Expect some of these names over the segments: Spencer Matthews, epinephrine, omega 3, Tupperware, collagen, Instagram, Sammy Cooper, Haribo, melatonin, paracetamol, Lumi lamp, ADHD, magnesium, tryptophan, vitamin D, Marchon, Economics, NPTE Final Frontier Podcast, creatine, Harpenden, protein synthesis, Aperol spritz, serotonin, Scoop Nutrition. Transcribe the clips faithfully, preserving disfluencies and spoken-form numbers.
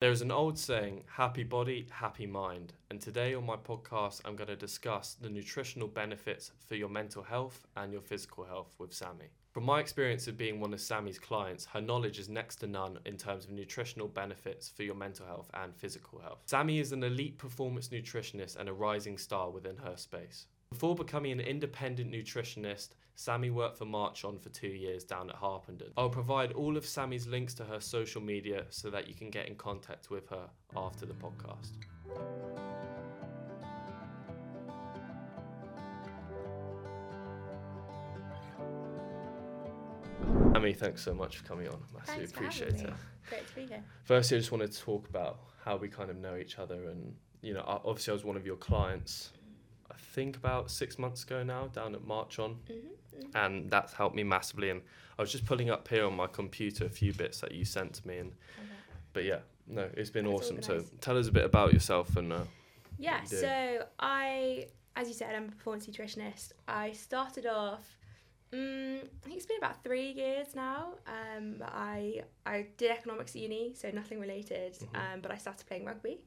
There's an old saying, happy body, happy mind. And today on my podcast, I'm going to discuss the nutritional benefits for your mental health and your physical health with Sammy. From my experience of being one of Sammy's clients, her knowledge is next to none in terms of nutritional benefits for your mental health and physical health. Sammy is an elite performance nutritionist and a rising star within her space. Before becoming an independent nutritionist, Sammy worked for Marchon for two years down at Harpenden. I'll provide all of Sammy's links to her social media so that you can get in contact with her after the podcast. Sammy, thanks so much for coming on. Massively appreciate it. Great to be here. Firstly, I just want to talk about how we kind of know each other, and you know, obviously I was one of your clients, I think about six months ago now, down at Marchon, mm-hmm, mm-hmm. and that's helped me massively. And I was just pulling up here on my computer a few bits that you sent to me, and okay. but yeah, no, it's been that's awesome. Organized. So tell us a bit about yourself and uh, yeah. You so I, as you said, I'm a performance nutritionist. I started off, um, I think it's been about three years now. Um, I I did economics at uni, so nothing related. Mm-hmm. Um, but I started playing rugby.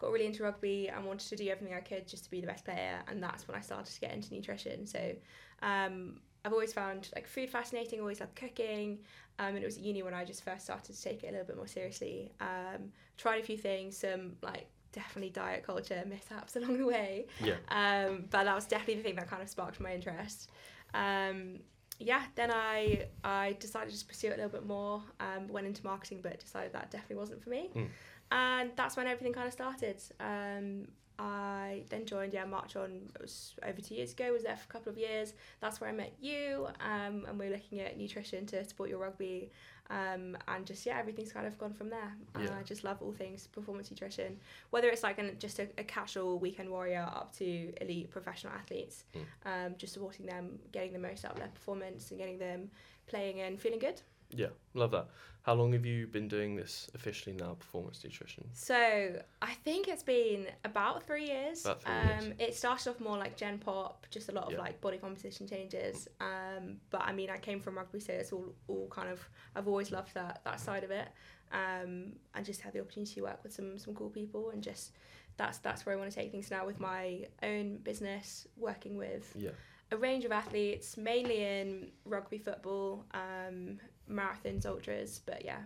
Got really into rugby and wanted to do everything I could just to be the best player, and that's when I started to get into nutrition. So um, I've always found like food fascinating, always loved cooking, um, and it was at uni when I just first started to take it a little bit more seriously. Um, tried a few things, some like definitely diet culture mishaps along the way, yeah. Um, but that was definitely the thing that kind of sparked my interest. Um, yeah, then I I decided to just pursue it a little bit more, um, went into marketing but decided that definitely wasn't for me. Mm. And that's when everything kind of started. Um, I then joined, yeah, Marchon, it was over two years ago, was there for a couple of years. That's where I met you, um, and we were looking at nutrition to support your rugby. Um, and just, yeah, everything's kind of gone from there. Yeah. Uh, I just love all things performance nutrition, whether it's like an, just a, a casual weekend warrior up to elite professional athletes, mm. um, just supporting them, getting the most out of their performance and getting them playing and feeling good. Yeah, love that. How long have you been doing this officially now, performance nutrition? So I think it's been about three years. About three um, years. It started off more like gen pop, just a lot of yeah. like body composition changes. Um, but I mean, I came from rugby, so it's all, all kind of, I've always loved that that side of it. Um, and just had the opportunity to work with some some cool people, and just that's that's where I want to take things now with my own business, working with yeah. a range of athletes, mainly in rugby, football, um, marathons, ultras, but yeah,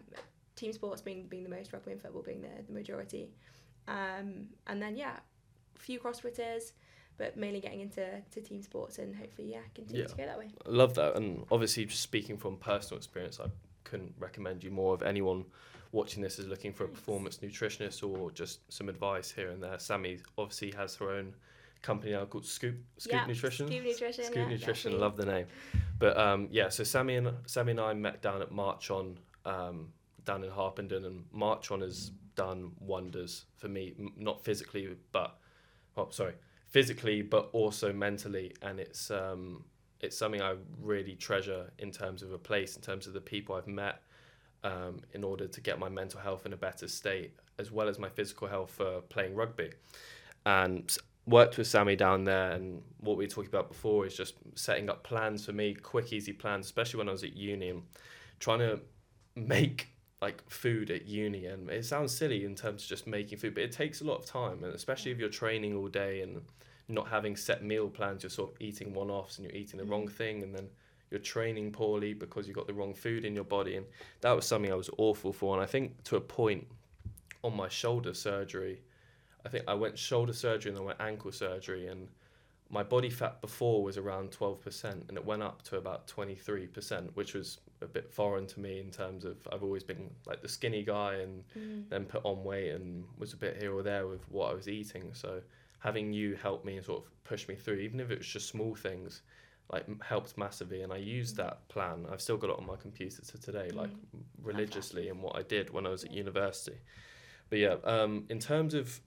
team sports being being the most, rugby and football being the, the majority, um, and then yeah, a few crossfitters, but mainly getting into to team sports, and hopefully yeah, continue yeah. to go that way. I love that, and obviously just speaking from personal experience, I couldn't recommend you more. If anyone watching this is looking for a performance nutritionist or just some advice here and there, Sammy obviously has her own company now called Scoop Scoop yeah, Nutrition. Scoop Nutrition. Scoop yeah, Nutrition. Yeah, love the name. But um, yeah, so Sammy and Sammy and I met down at Marchon, um, down in Harpenden, and Marchon has done wonders for me, m- not physically, but oh sorry, physically, but also mentally, and it's um, it's something I really treasure in terms of a place, in terms of the people I've met, um, in order to get my mental health in a better state, as well as my physical health for playing rugby, and. Worked with Sammy down there, and what we were talking about before is just setting up plans for me, quick, easy plans, especially when I was at uni, and trying to make like food at uni. And it sounds silly in terms of just making food, but it takes a lot of time, and especially if you're training all day and not having set meal plans, you're sort of eating one-offs and you're eating the wrong thing, and then you're training poorly because you've got the wrong food in your body. And that was something I was awful for, and I think to a point on my shoulder surgery, I think I went shoulder surgery and then went ankle surgery, and my body fat before was around twelve percent, and it went up to about twenty-three percent, which was a bit foreign to me in terms of I've always been like the skinny guy, and mm. then put on weight and was a bit here or there with what I was eating. So having you help me and sort of push me through, even if it was just small things, like helped massively. And I used mm. that plan. I've still got it on my computer to today, mm. like religiously, and what I did when I was at university. But yeah, um, in terms of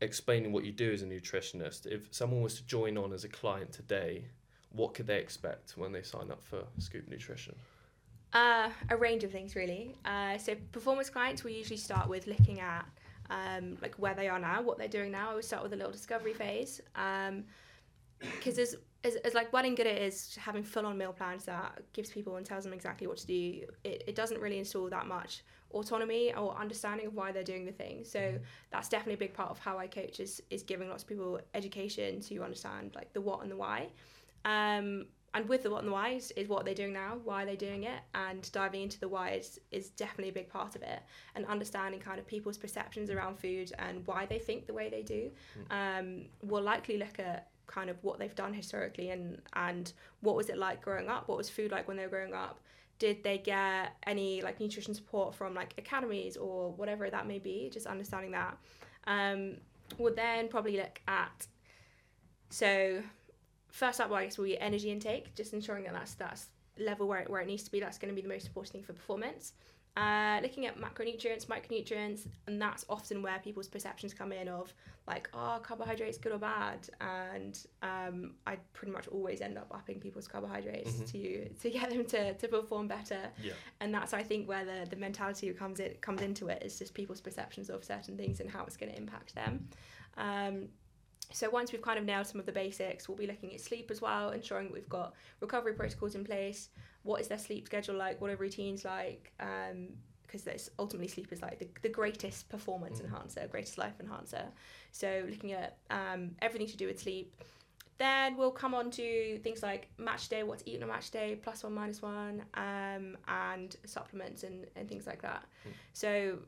explaining what you do as a nutritionist, if someone was to join on as a client today, what could they expect when they sign up for Scoop Nutrition? Uh, a range of things, really. Uh, so performance clients, we usually start with looking at um, like where they are now, what they're doing now. I always start with a little discovery phase, because um, as, as, as like well and good it is having full-on meal plans that gives people and tells them exactly what to do, it, it doesn't really install that much autonomy or understanding of why they're doing the thing. So mm. that's definitely a big part of how I coach is is giving lots of people education to understand like the what and the why. Um, and with the what and the why is, is what they're doing now, why are they doing it, and diving into the why is, is definitely a big part of it, and understanding kind of people's perceptions around food and why they think the way they do. Mm. Um, we'll likely look at kind of what they've done historically and and what was it like growing up, what was food like when they were growing up, did they get any like nutrition support from like academies or whatever that may be, just understanding that. Um, we'll then probably look at, so first up, well, I guess will be energy intake, just ensuring that that's that's level where it, where it needs to be. That's going to be the most important thing for performance. Uh, looking at macronutrients, micronutrients, and that's often where people's perceptions come in of like, oh, carbohydrates good or bad, and um, I pretty much always end up upping people's carbohydrates mm-hmm. to to get them to, to perform better. Yeah. And that's, I think, where the, the mentality comes in comes into it, is just people's perceptions of certain things and how it's going to impact them. Um, So once we've kind of nailed some of the basics, we'll be looking at sleep as well, ensuring that we've got recovery protocols in place. What is their sleep schedule like? What are routines like? Um, because ultimately sleep is like the, the greatest performance mm. enhancer, greatest life enhancer. So looking at um, everything to do with sleep. Then we'll come on to things like match day, what to eat on a match day, plus one, minus one, um, and supplements and, and things like that. Mm. So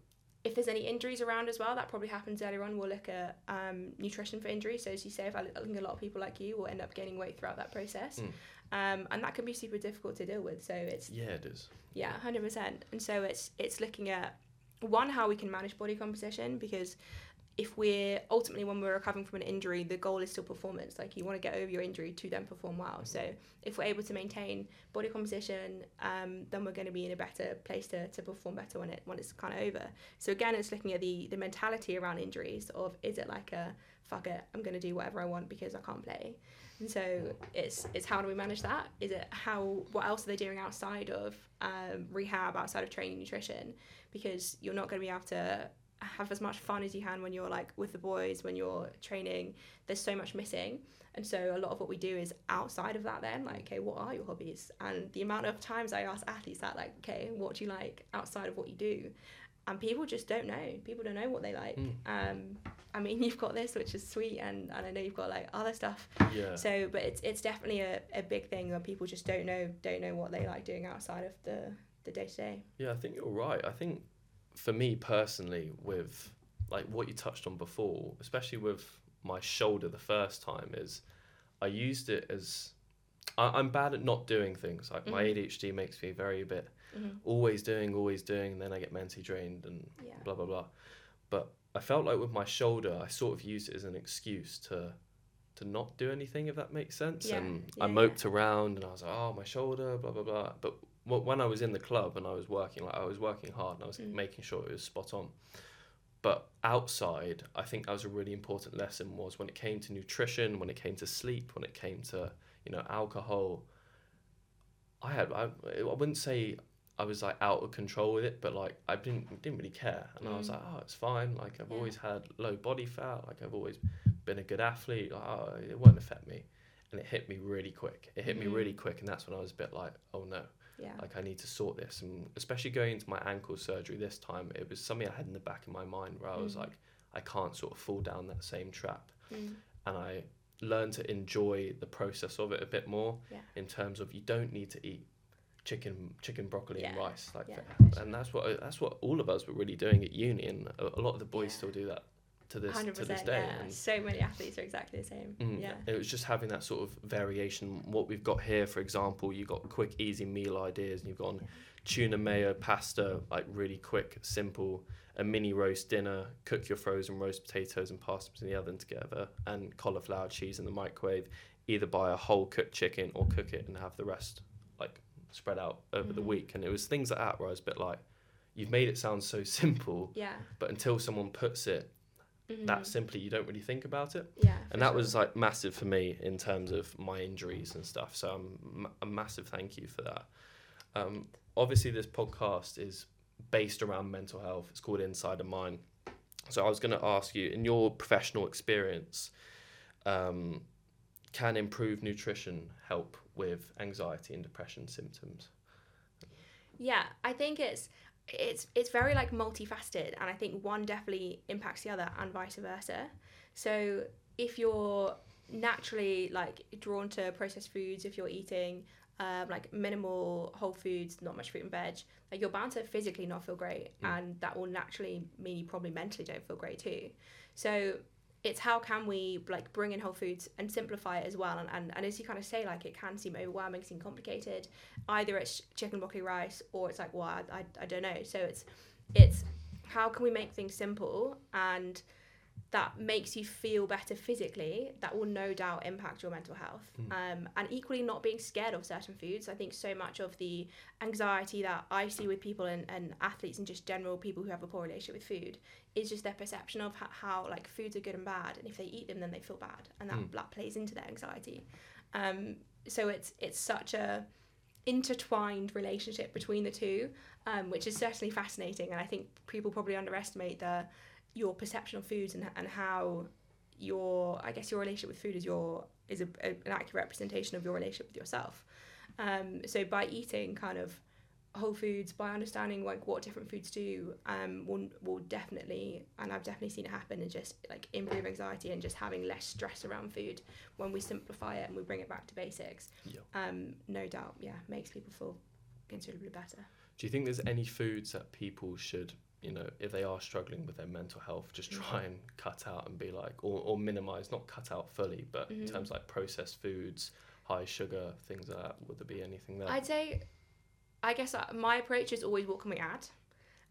if there's any injuries around as well, that probably happens earlier on. We'll look at um, nutrition for injury. So as you say, if I think a lot of people like you will end up gaining weight throughout that process. Mm. Um, and that can be super difficult to deal with. So it's... Yeah, it is. Yeah, one hundred percent. And so it's it's looking at, one, how we can manage body composition, because if we're... Ultimately, when we're recovering from an injury, the goal is still performance. Like, you want to get over your injury to then perform well. So if we're able to maintain body composition, um, then we're going to be in a better place to, to perform better when it when it's kind of over. So again, it's looking at the, the mentality around injuries of, is it like a, fuck it, I'm going to do whatever I want because I can't play. And so it's it's how do we manage that? Is it how... What else are they doing outside of um, rehab, outside of training, nutrition? Because you're not going to be able to have as much fun as you can when you're like with the boys, when you're training. There's so much missing, and so a lot of what we do is outside of that. Then like, okay, what are your hobbies? And the amount of times I ask athletes that, like, okay, what do you like outside of what you do? And people just don't know people don't know what they like. mm. um I mean, you've got this, which is sweet, and, and I know you've got like other stuff. Yeah. So but it's it's definitely a, a big thing where people just don't know don't know what they like doing outside of the the day-to-day. Yeah, I think you're right. I think for me personally, with like what you touched on before, especially with my shoulder the first time, is I used it as I, I'm bad at not doing things. Like mm-hmm. my A D H D makes me very a bit mm-hmm. always doing, always doing, and then I get mentally drained and yeah. blah, blah, blah. But I felt like with my shoulder, I sort of used it as an excuse to to not do anything, if that makes sense. Yeah. And yeah, I moped yeah. around and I was like, oh, my shoulder, blah, blah, blah. But when I was in the club and I was working, like I was working hard and I was mm. making sure it was spot on. But outside, I think that was a really important lesson, was when it came to nutrition, when it came to sleep, when it came to, you know, alcohol, I had, I, I wouldn't say I was like out of control with it, but like I didn't, didn't really care. And mm. I was like, oh, it's fine. Like I've yeah. always had low body fat. Like I've always been a good athlete. Like, oh, it won't affect me. And it hit me really quick. It hit mm. me really quick. And that's when I was a bit like, oh no. Yeah. Like I need to sort this, and especially going into my ankle surgery this time, it was something I had in the back of my mind where I was mm. like, I can't sort of fall down that same trap. Mm. And I learned to enjoy the process of it a bit more, yeah. in terms of you don't need to eat chicken, chicken broccoli yeah. and rice, like yeah, that. And that's what that's what all of us were really doing at uni, and a, a lot of the boys yeah. still do that to this to this day. Yeah. And so many athletes are exactly the same. Mm, yeah. It was just having that sort of variation. What we've got here, for example, you've got quick, easy meal ideas, and you've got yeah. tuna, mayo, pasta, like really quick, simple, a mini roast dinner, cook your frozen roast potatoes and parsnips in the oven together, and cauliflower cheese in the microwave. Either buy a whole cooked chicken or cook it and have the rest like spread out over mm. the week. And it was things like that where I was a bit like, you've made it sound so simple, yeah. but until someone puts it Mm-hmm. that simply, you don't really think about it. Yeah, and that sure. was like massive for me in terms of my injuries and stuff. So um, a massive thank you for that. Um, obviously, this podcast is based around mental health. It's called Inside of Mind. So I was going to ask you, in your professional experience, um, can improved nutrition help with anxiety and depression symptoms? Yeah, I think it's... it's it's very like multifaceted, and I think one definitely impacts the other and vice versa. So if you're naturally like drawn to processed foods, if you're eating um, like minimal whole foods, not much fruit and veg, like you're bound to physically not feel great, mm. and that will naturally mean you probably mentally don't feel great too. So it's how can we like bring in whole foods and simplify it as well, and, and, and as you kind of say, like it can seem overwhelming, seem complicated, either it's chicken broccoli rice or it's like, well, I, I, I don't know. So it's it's how can we make things simple and that makes you feel better physically, that will no doubt impact your mental health. Mm. Um, and equally not being scared of certain foods. I think so much of the anxiety that I see with people and, and athletes and just general people who have a poor relationship with food is just their perception of how, how like foods are good and bad, and if they eat them then they feel bad, and that, mm. that plays into their anxiety. Um, so it's it's such a intertwined relationship between the two, um, which is certainly fascinating, and I think people probably underestimate the your perception of foods and and how your, I guess your relationship with food is your is a, a, an accurate representation of your relationship with yourself. Um, so by eating kind of whole foods, by understanding like what different foods do, um, will will definitely, and I've definitely seen it happen, and just like improve anxiety and just having less stress around food when we simplify it and we bring it back to basics. Yeah. Um, no doubt, yeah, makes people feel considerably better. Do you think there's any foods that people should, you know, if they are struggling with their mental health, just try and cut out and be like, or, or minimise, not cut out fully, but mm-hmm. in terms of like processed foods, high sugar, things like that, would there be anything there? I'd say, I guess my approach is always what can we add?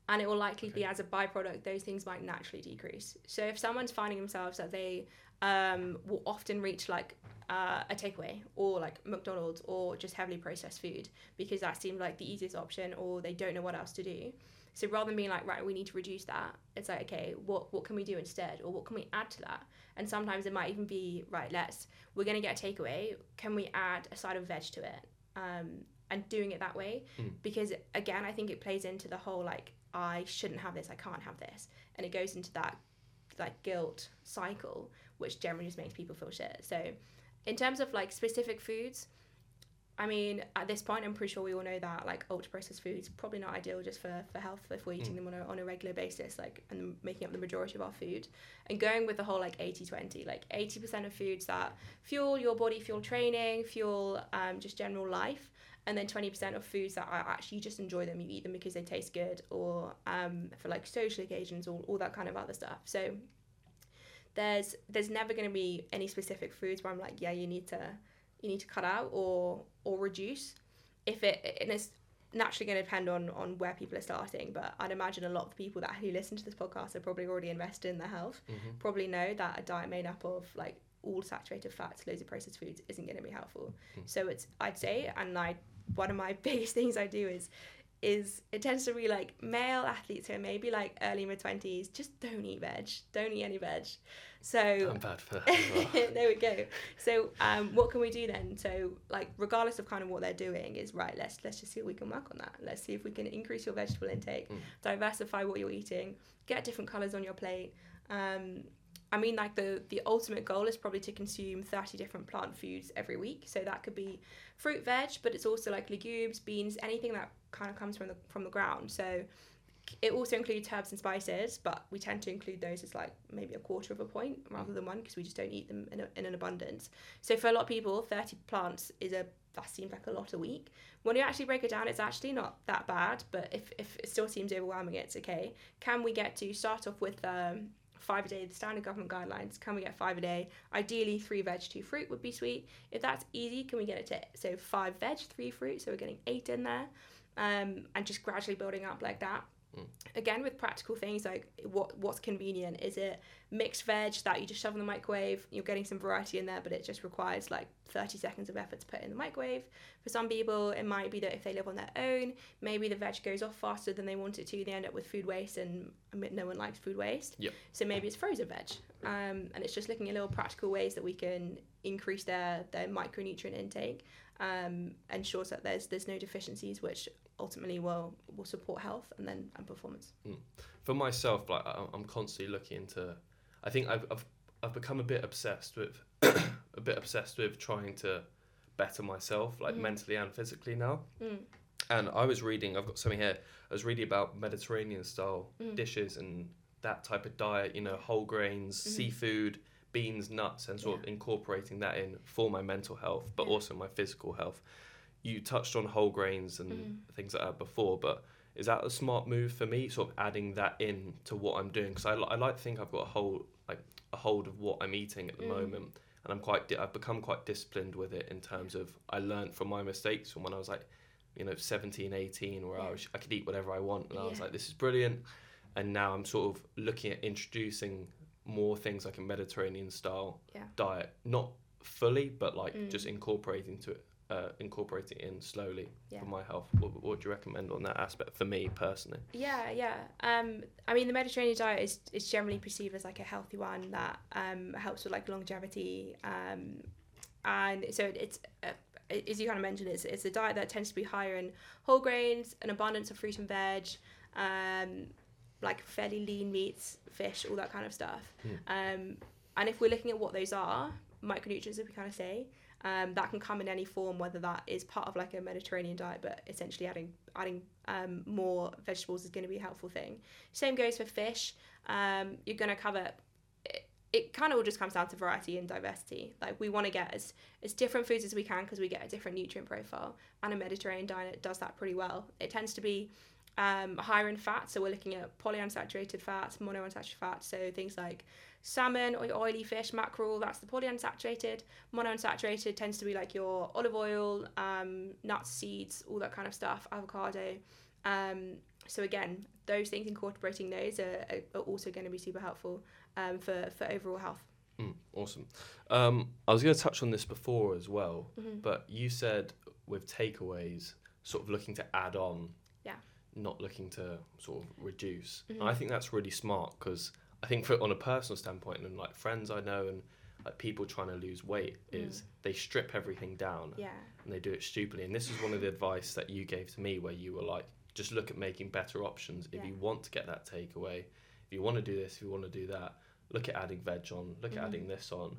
And it will likely okay. be as a byproduct, those things might naturally decrease. So if someone's finding themselves that they um, will often reach like uh, a takeaway or like McDonald's or just heavily processed food because that seemed like the easiest option or they don't know what else to do. So rather than being like, right, we need to reduce that, it's like, okay, what what can we do instead? Or what can we add to that? And sometimes it might even be, right, let's, we're going to get a takeaway. Can we add a side of veg to it? Um, and doing it that way. Mm. Because, again, I think it plays into the whole, like, I shouldn't have this, I can't have this. And it goes into that, like, guilt cycle, which generally just makes people feel shit. So in terms of, like, specific foods, I mean, at this point, I'm pretty sure we all know that, like, ultra-processed foods, probably not ideal just for, for health if we're eating mm. them on a, on a regular basis, like, and making up the majority of our food. And going with the whole, like, eighty twenty, like, eighty percent of foods that fuel your body, fuel training, fuel um, just general life, and then twenty percent of foods that are actually just enjoy them, you eat them because they taste good, or um, for, like, social occasions, or all that kind of other stuff. So there's there's never going to be any specific foods where I'm like, yeah, you need to... you need to cut out or or reduce if it, and it's naturally going to depend on on where people are starting, but I'd imagine a lot of people that who listen to this podcast are probably already invested in their health, mm-hmm. probably know that a diet made up of like all saturated fats, loads of processed foods isn't going to be helpful. Mm-hmm. So it's I'd say, and I one of my biggest things I do is is it tends to be like male athletes who are maybe like early mid-twenties, just don't eat veg, don't eat any veg. So I'm bad for that as well. There we go. So um, what can we do then? So like regardless of kind of what they're doing is right, let's let's just see if we can work on that. Let's see if we can increase your vegetable intake, mm. diversify what you're eating, get different colours on your plate. Um, I mean, like the, the ultimate goal is probably to consume thirty different plant foods every week. So that could be fruit, veg, but it's also like legumes, beans, anything that kind of comes from the from the ground. So it also includes herbs and spices, but we tend to include those as like maybe a quarter of a point rather than one because we just don't eat them in, a, in an abundance. So for a lot of people, thirty plants is a that seems like a lot a week. When you actually break it down, it's actually not that bad. But if if it still seems overwhelming, it's okay. Can we get to start off with um? five a day, the standard government guidelines, can we get five a day? Ideally three veg, two fruit would be sweet. If that's easy, can we get it to, so five veg, three fruit, so we're getting eight in there, um, and just gradually building up like that. Mm. Again, with practical things like what what's convenient, is it mixed veg that you just shove in the microwave, you're getting some variety in there, but it just requires like thirty seconds of effort to put in the microwave. For some people, it might be that if they live on their own, maybe the veg goes off faster than they want it to, they end up with food waste, and no one likes food waste. Yep. So maybe it's frozen veg. Um, and it's just looking at little practical ways that we can increase their, their micronutrient intake, um, ensures that there's there's no deficiencies, which ultimately will will support health and then and performance. Mm. For myself, like I'm constantly looking into, I think I've I've, I've become a bit obsessed with a bit obsessed with trying to better myself, like mm. mentally and physically now. Mm. And I was reading, I've got something here, I was reading about Mediterranean style mm. dishes and that type of diet, you know, whole grains, mm. seafood, beans, nuts, and sort yeah. of incorporating that in for my mental health, but yeah. also my physical health. You touched on whole grains and mm. things like that before, but is that a smart move for me, sort of adding that in to what I'm doing? Because I, I like to think I've got a whole, like a hold of what I'm eating at the mm. moment, and I'm quite, I've become quite disciplined with it in terms of I learned from my mistakes from when I was like, you know, seventeen, eighteen, where yeah. I, was, I could eat whatever I want, and yeah. I was like, this is brilliant. And now I'm sort of looking at introducing more things like a Mediterranean style yeah. diet, not fully, but like mm. just incorporating to it. Uh, incorporate it in slowly yeah. for my health. What, what do you recommend on that aspect for me personally? Yeah, yeah. Um, I mean, the Mediterranean diet is is generally perceived as like a healthy one that um helps with like longevity. Um, and so it's uh, as you kind of mentioned, it's it's a diet that tends to be higher in whole grains, an abundance of fruit and veg, um, like fairly lean meats, fish, all that kind of stuff. Mm. Um, and if we're looking at what those are, micronutrients, if we kind of say. Um, that can come in any form, whether that is part of like a Mediterranean diet, but essentially adding adding um, more vegetables is going to be a helpful thing. Same goes for fish. Um, you're going to cover, it, it kind of all just comes down to variety and diversity. Like we want to get as, as different foods as we can because we get a different nutrient profile, and a Mediterranean diet does that pretty well. It tends to be um, higher in fat, so we're looking at polyunsaturated fats, monounsaturated fats, so things like salmon or oily fish, mackerel, that's the polyunsaturated. Monounsaturated tends to be like your olive oil, um, nuts, seeds, all that kind of stuff, avocado. Um, so again, those things, incorporating those are, are also going to be super helpful um, for, for overall health. Mm, awesome. Um, I was going to touch on this before as well, mm-hmm. but you said with takeaways, sort of looking to add on, yeah, not looking to sort of reduce. Mm-hmm. And I think that's really smart because I think for on a personal standpoint and like friends I know and like people trying to lose weight is mm. they strip everything down yeah. and they do it stupidly. And this is one of the advice that you gave to me where you were like, just look at making better options. If yeah. you want to get that takeaway, if you want to do this, if you want to do that, look at adding veg on, look mm. at adding this on.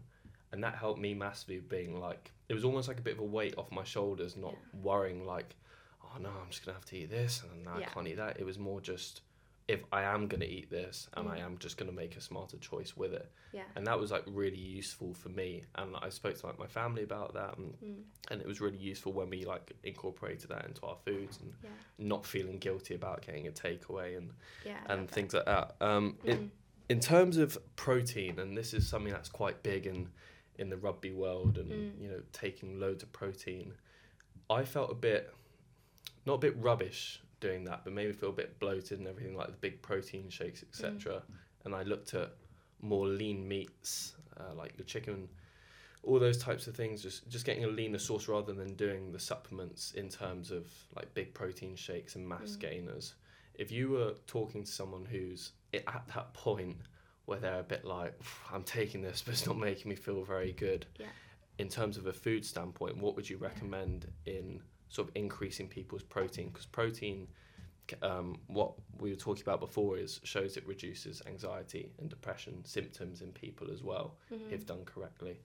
And that helped me massively being like, it was almost like a bit of a weight off my shoulders, not yeah. worrying like, oh no, I'm just going to have to eat this and now yeah. I can't eat that. It was more just, if I am going to eat this and mm. I am just going to make a smarter choice with it. Yeah. And that was like really useful for me. And like, I spoke to like my family about that and, mm. and it was really useful when we like incorporated that into our foods and yeah. not feeling guilty about getting a takeaway and yeah, and things that. like that. Um, mm. in, in terms of protein, and this is something that's quite big in, in the rugby world and, mm. you know, taking loads of protein, I felt a bit, not a bit rubbish doing that, but made me feel a bit bloated and everything, like the big protein shakes, et cetera. Mm. And I looked at more lean meats, uh, like the chicken, all those types of things, just just getting a leaner source rather than doing the supplements in terms of like big protein shakes and mass mm. gainers. If you were talking to someone who's at that point where they're a bit like, I'm taking this, but it's not making me feel very good, yeah. in terms of a food standpoint, what would you recommend in sort of increasing people's protein? Because protein, um, what we were talking about before, is shows it reduces anxiety and depression symptoms in people as well, mm-hmm. if done correctly.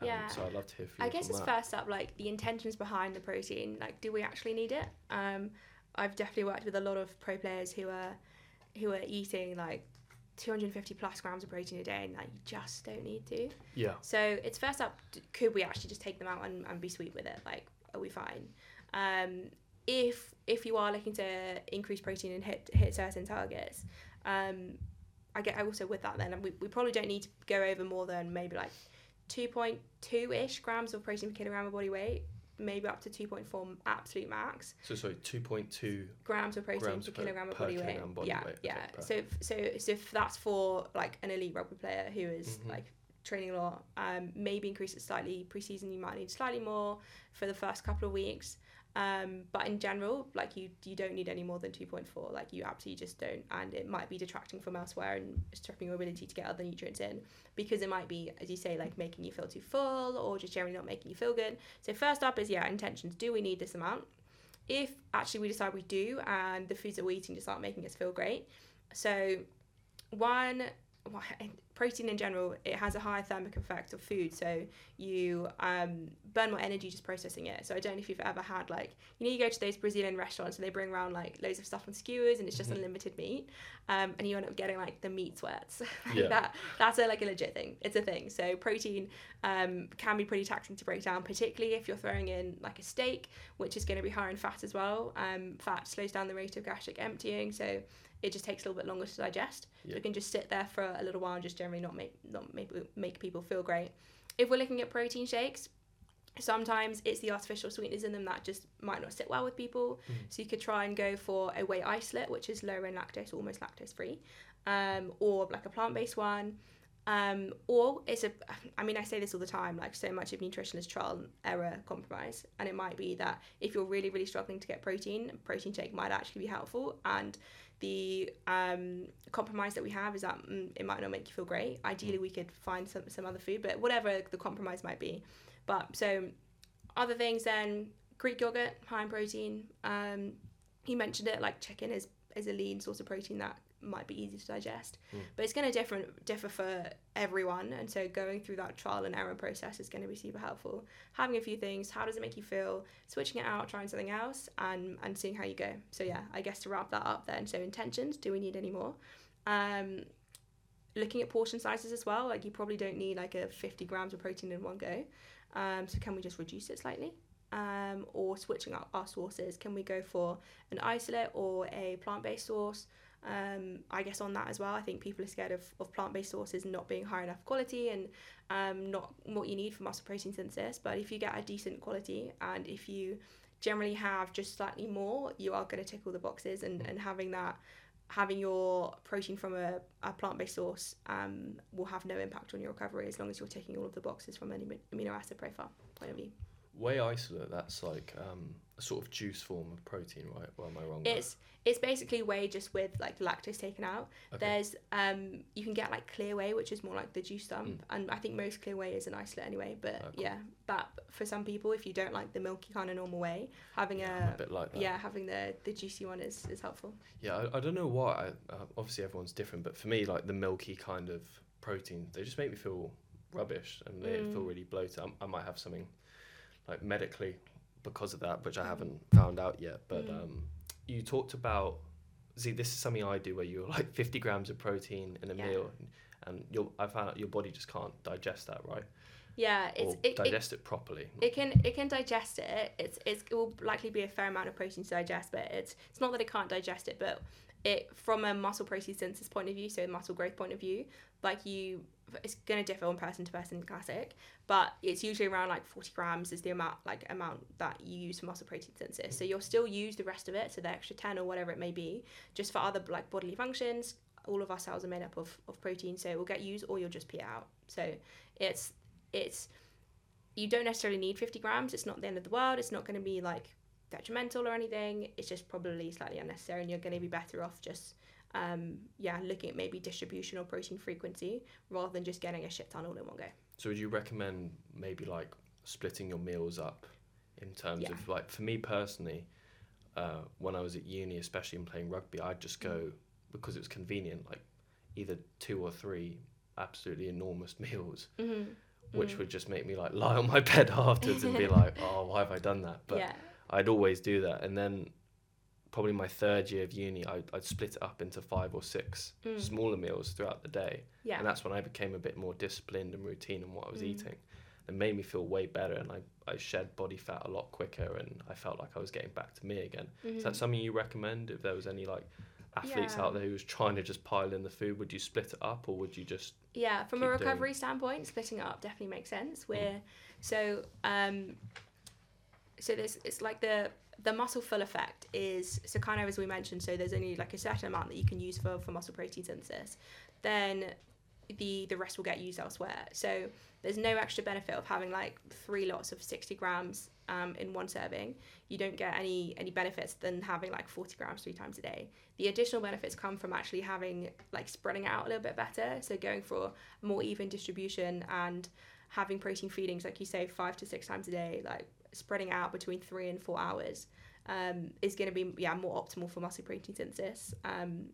Um, yeah. So I'd love to hear from you. I guess it's that. First up, like the intentions behind the protein. Like, do we actually need it? Um, I've definitely worked with a lot of pro players who are who are eating like two hundred fifty plus grams of protein a day, and like you just don't need to. Yeah. So it's first up, could we actually just take them out and, and be sweet with it? Like, are we fine? Um, if if you are looking to increase protein and hit hit certain targets, um, I get also with that then we we probably don't need to go over more than maybe like two point two ish grams of protein per kilogram of body weight, maybe up to two point four absolute max. So sorry, two point two grams of protein grams per, per kilogram of per body, kilogram weight. body yeah, weight. Yeah, yeah. So if, so so if that's for like an elite rugby player who is mm-hmm. like training a lot, um, maybe increase it slightly. Pre-season you might need slightly more for the first couple of weeks. Um, but in general, like you, you don't need any more than two point four. Like you absolutely just don't, and it might be detracting from elsewhere and stripping your ability to get other nutrients in, because it might be, as you say, like making you feel too full or just generally not making you feel good. So first up is yeah, intentions. Do we need this amount? If actually we decide we do, and the foods that we're eating just aren't making us feel great, so one well, protein in general, it has a higher thermic effect of food, so you um burn more energy just processing it. So I don't know if you've ever had, like, you know, you go to those Brazilian restaurants and they bring around like loads of stuff on skewers and it's just mm-hmm. unlimited meat, um and you end up getting like the meat sweats. Like yeah. that that's a, like a legit thing, it's a thing. So protein um can be pretty taxing to break down, particularly if you're throwing in like a steak, which is going to be higher in fat as well. Um fat slows down the rate of gastric emptying, so it just takes a little bit longer to digest. Yep. So it can just sit there for a little while and just generally not make not make, make people feel great. If we're looking at protein shakes, sometimes it's the artificial sweeteners in them that just might not sit well with people. Mm. So you could try and go for a whey isolate, which is lower in lactose, almost lactose free, um, or like a plant-based one. Um, or it's a, I mean, I say this all the time, like so much of nutrition is trial and error compromise. And it might be that if you're really, really struggling to get protein, protein shake might actually be helpful. And the um, compromise that we have is that mm, it might not make you feel great. Ideally, we could find some, some other food, but whatever the compromise might be. But so other things then, Greek yogurt, high in protein. Um, you mentioned it, like chicken is, is a lean source of protein that might be easy to digest, mm. but it's going to differ, differ for everyone. And so going through that trial and error process is going to be super helpful. Having a few things, how does it make you feel, switching it out, trying something else, and and seeing how you go. So yeah, I guess to wrap that up then, so intentions, do we need any more? Um, looking at portion sizes as well, like you probably don't need like a fifty grams of protein in one go. Um, so can we just reduce it slightly? Um, or switching up our sources, can we go for an isolate or a plant-based source? Um, I guess on that as well, I think people are scared of, of plant-based sources not being high enough quality and um, not what you need for muscle protein synthesis. But if you get a decent quality and if you generally have just slightly more, you are going to tick all the boxes. And, and having that, having your protein from a, a plant-based source um, will have no impact on your recovery as long as you're ticking all of the boxes from an amino acid profile point of view. Whey isolate, that's like um, a sort of juice form of protein, right? Or am I wrong? It's there? It's basically whey just with like lactose taken out. Okay. There's um you can get like clear whey, which is more like the juice dump, mm. and I think most clear whey is an isolate anyway. But oh, cool. yeah, but for some people, if you don't like the milky kind of normal whey, having a, I'm a bit like that. yeah having the, the juicy one is, is helpful. Yeah, I, I don't know why. I, uh, obviously, everyone's different, but for me, like the milky kind of protein, they just make me feel rubbish and they mm. feel really bloated. I'm, I might have something. Like medically because of that, which I haven't found out yet, but mm. um you talked about, see, this is something I do where you're like fifty grams of protein in a yeah. meal and you're I found out your body just can't digest that, right? Yeah, it's or it, digest it, it properly. It can it can digest it. It's it's it will likely be a fair amount of protein to digest, but it's it's not that it can't digest it, but it from a muscle protein synthesis point of view, so a muscle growth point of view, like you it's going to differ on person to person, classic, but it's usually around like forty grams is the amount like amount that you use for muscle protein synthesis. So you'll still use the rest of it, so the extra ten or whatever it may be, just for other like bodily functions. All of our cells are made up of, of protein, so it will get used or you'll just pee it out. So it's it's you don't necessarily need fifty grams. It's not the end of the world. It's not going to be like detrimental or anything. It's just probably slightly unnecessary, and you're going to be better off just Um, yeah, looking at maybe distribution or protein frequency rather than just getting a shit ton all in one go. So would you recommend maybe like splitting your meals up in terms yeah. of like, for me personally, uh, when I was at uni, especially in playing rugby, I'd just go, because it was convenient, like either two or three absolutely enormous meals, mm-hmm. which mm-hmm. would just make me like lie on my bed afterwards and be like, oh, why have I done that? But yeah. I'd always do that. And then probably my third year of uni, I'd, I'd split it up into five or six mm. smaller meals throughout the day. Yeah. And that's when I became a bit more disciplined and routine in what I was mm. eating. It made me feel way better, and I, I shed body fat a lot quicker, and I felt like I was getting back to me again. Mm-hmm. Is that something you recommend? If there was any like athletes yeah. out there who was trying to just pile in the food, would you split it up or would you just Yeah, from a recovery doing... standpoint, splitting it up definitely makes sense. We're, mm. so, um, so there's, it's like the... The muscle full effect is, so kind of as we mentioned, so there's only like a certain amount that you can use for, for muscle protein synthesis. Then the the rest will get used elsewhere. So there's no extra benefit of having like three lots of sixty grams um, in one serving. You don't get any any benefits than having like forty grams three times a day. The additional benefits come from actually having like spreading it out a little bit better. So going for a more even distribution and having protein feedings, like you say, five to six times a day, like spreading out between three and four hours um, is going to be yeah more optimal for muscle protein synthesis. Um,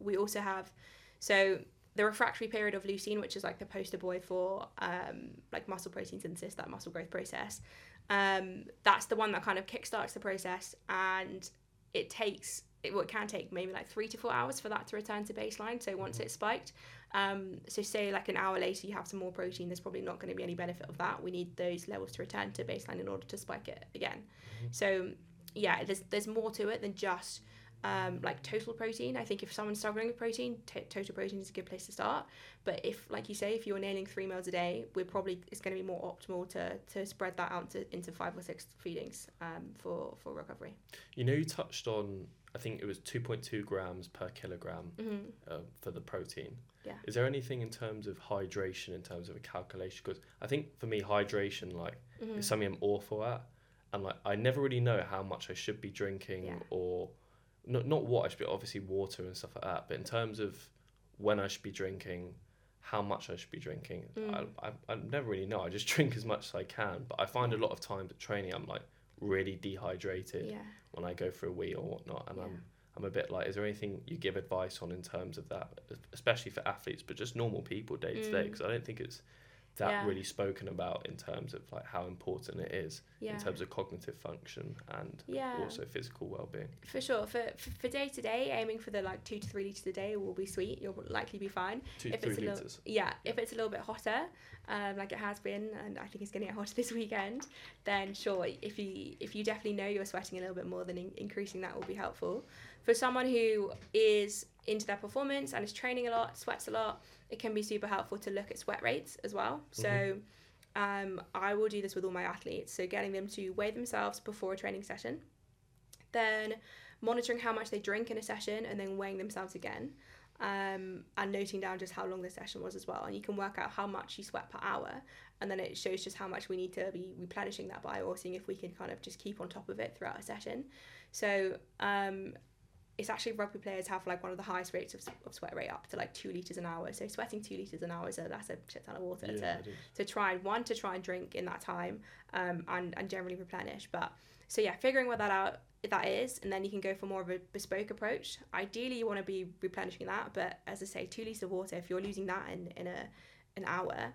we also have, so the refractory period of leucine, which is like the poster boy for um, like muscle protein synthesis, that muscle growth process. Um, that's the one that kind of kickstarts the process, and it takes, it, well, it can take maybe like three to four hours for that to return to baseline. So once it's spiked, um, so say like an hour later you have some more protein, there's probably not going to be any benefit of that. We need those levels to return to baseline in order to spike it again. Mm-hmm. So yeah, there's there's more to it than just um, like total protein. I think if someone's struggling with protein, t- total protein is a good place to start. But if, like you say, if you're nailing three meals a day, we're probably, it's going to be more optimal to to spread that out to, into five or six feedings um, for for recovery. You know, you touched on, I think it was two point two grams per kilogram mm-hmm. uh, for the protein. Yeah. Is there anything in terms of hydration, in terms of a calculation? Because I think for me, hydration, like, mm-hmm. is something I'm awful at. And like, I never really know how much I should be drinking yeah. or not, not what I should be, obviously water and stuff like that. But in terms of when I should be drinking, how much I should be drinking, mm. I, I I never really know. I just drink as much as I can. But I find a lot of times at training, I'm like, really dehydrated yeah. when I go for a wee or whatnot, and yeah. I'm I'm a bit like, is there anything you give advice on in terms of that, especially for athletes, but just normal people day to day? Because I don't think it's that yeah. really spoken about in terms of like how important it is yeah. in terms of cognitive function and yeah. also physical well-being. For sure, for for day to day, aiming for the like two to three liters a day will be sweet. You'll likely be fine. Two if to it's three a little, liters. Yeah, yeah, if it's a little bit hotter, um, like it has been, and I think it's going to get hotter this weekend, then sure, if you if you definitely know you're sweating a little bit more, then in- increasing that will be helpful. For someone who is into their performance and is training a lot, sweats a lot, it can be super helpful to look at sweat rates as well. Mm-hmm. So um, I will do this with all my athletes. So getting them to weigh themselves before a training session, then monitoring how much they drink in a session, and then weighing themselves again, um, and noting down just how long the session was as well. And you can work out how much you sweat per hour, and then it shows just how much we need to be replenishing that by, or seeing if we can kind of just keep on top of it throughout a session. So um, it's actually rugby players have like one of the highest rates of, of sweat rate, up to like two litres an hour. So sweating two litres an hour, so that's a shit ton of water yeah, to, to try and one to try and drink in that time um, and, and generally replenish. But so yeah, figuring what that out that is, and then you can go for more of a bespoke approach. Ideally you want to be replenishing that, but as I say, two litres of water, if you're losing that in, in a an hour,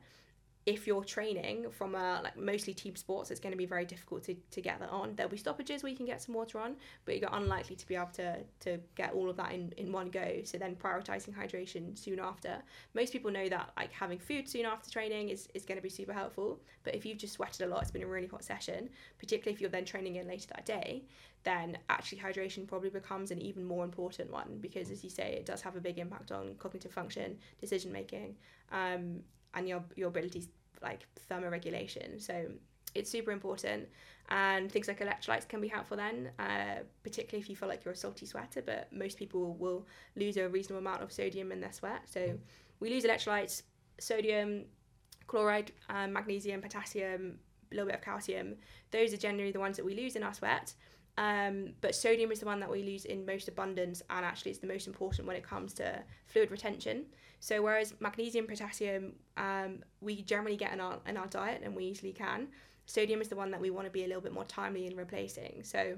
if you're training from a like mostly team sports, it's going to be very difficult to, to get that on. There'll be stoppages where you can get some water on, but you're unlikely to be able to to get all of that in, in one go. So then prioritizing hydration soon after. Most people know that like having food soon after training is, is going to be super helpful. But if you've just sweated a lot, it's been a really hot session, particularly if you're then training in later that day, then actually hydration probably becomes an even more important one, because as you say, it does have a big impact on cognitive function, decision making, um, and your your abilities, like thermoregulation. So it's super important, and things like electrolytes can be helpful then, uh, particularly if you feel like you're a salty sweater, but most people will lose a reasonable amount of sodium in their sweat. So we lose electrolytes, sodium, chloride, um, magnesium, potassium, a little bit of calcium. Those are generally the ones that we lose in our sweat. Um, but sodium is the one that we lose in most abundance, and actually it's the most important when it comes to fluid retention. So whereas magnesium, potassium, um, we generally get in our in our diet, and we easily can, sodium is the one that we want to be a little bit more timely in replacing. So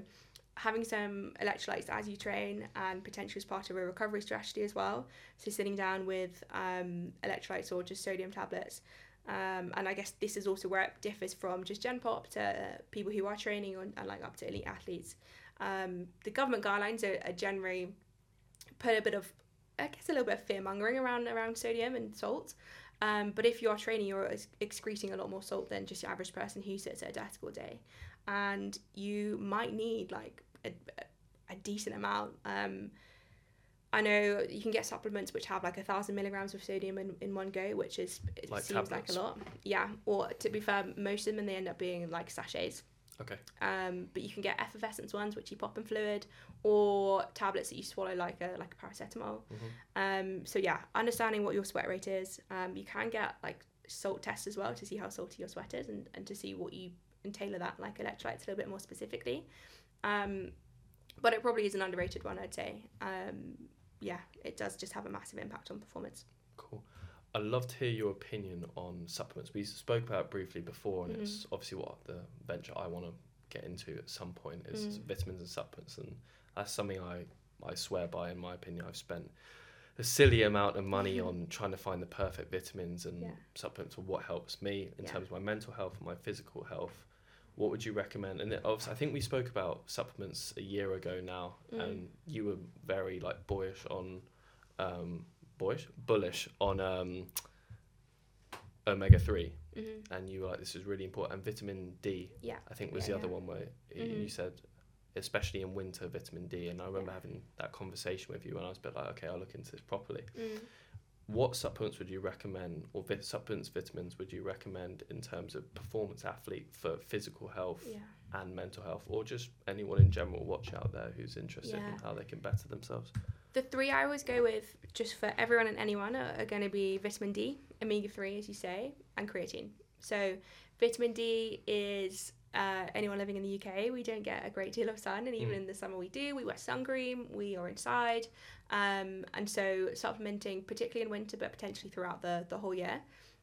having some electrolytes as you train, and potentially as part of a recovery strategy as well. So sitting down with um, electrolytes or just sodium tablets. Um, and I guess this is also where it differs from just Gen Pop to people who are training on, and like up to elite athletes. Um, the government guidelines are, are generally put a bit of, I guess, a little bit of fear mongering around around sodium and salt. Um, but if you are training, you're excreting a lot more salt than just your average person who sits at a desk all day, and you might need like a, a decent amount. Um, I know you can get supplements which have like a thousand milligrams of sodium in, in one go, which is it like seems tablets. Like a lot. Yeah, or to be fair, most of them, and they end up being like sachets. Okay. Um, but you can get effervescent ones which you pop in fluid, or tablets that you swallow like a like a paracetamol. Mm-hmm. Um, so yeah, understanding what your sweat rate is. Um, you can get like salt tests as well to see how salty your sweat is, and, and to see what you and tailor that like electrolytes a little bit more specifically. Um, but it probably is an underrated one, I'd say. Um. Yeah, it does just have a massive impact on performance. Cool. I'd love to hear your opinion on supplements. We spoke about it briefly before, and mm-hmm. it's obviously what the venture I want to get into at some point is mm. vitamins and supplements, and that's something I, I swear by. In my opinion, I've spent a silly amount of money mm-hmm. on trying to find the perfect vitamins and yeah. supplements for what helps me in yeah. terms of my mental health and my physical health. What would you recommend? And obviously, I think we spoke about supplements a year ago now, mm. and you were very like boyish on, um, boyish, bullish on um, omega three, mm-hmm. and you were like, this is really important. And vitamin D, yeah, I think was yeah, the other yeah. one where mm-hmm. you said, especially in winter, vitamin D. And I remember yeah. having that conversation with you, and I was a bit like, okay, I'll look into this properly. Mm. What supplements would you recommend, or vi- supplements, vitamins would you recommend in terms of performance athlete for physical health yeah. and mental health, or just anyone in general watch out there who's interested yeah. in how they can better themselves? The three I always go with, just for everyone and anyone, are, are going to be vitamin D, omega three, as you say, and creatine. So vitamin D is uh, anyone living in the U K, we don't get a great deal of sun, and even mm. in the summer we do. We wear sun cream, we are inside. Um, and so supplementing, particularly in winter, but potentially throughout the, the whole year,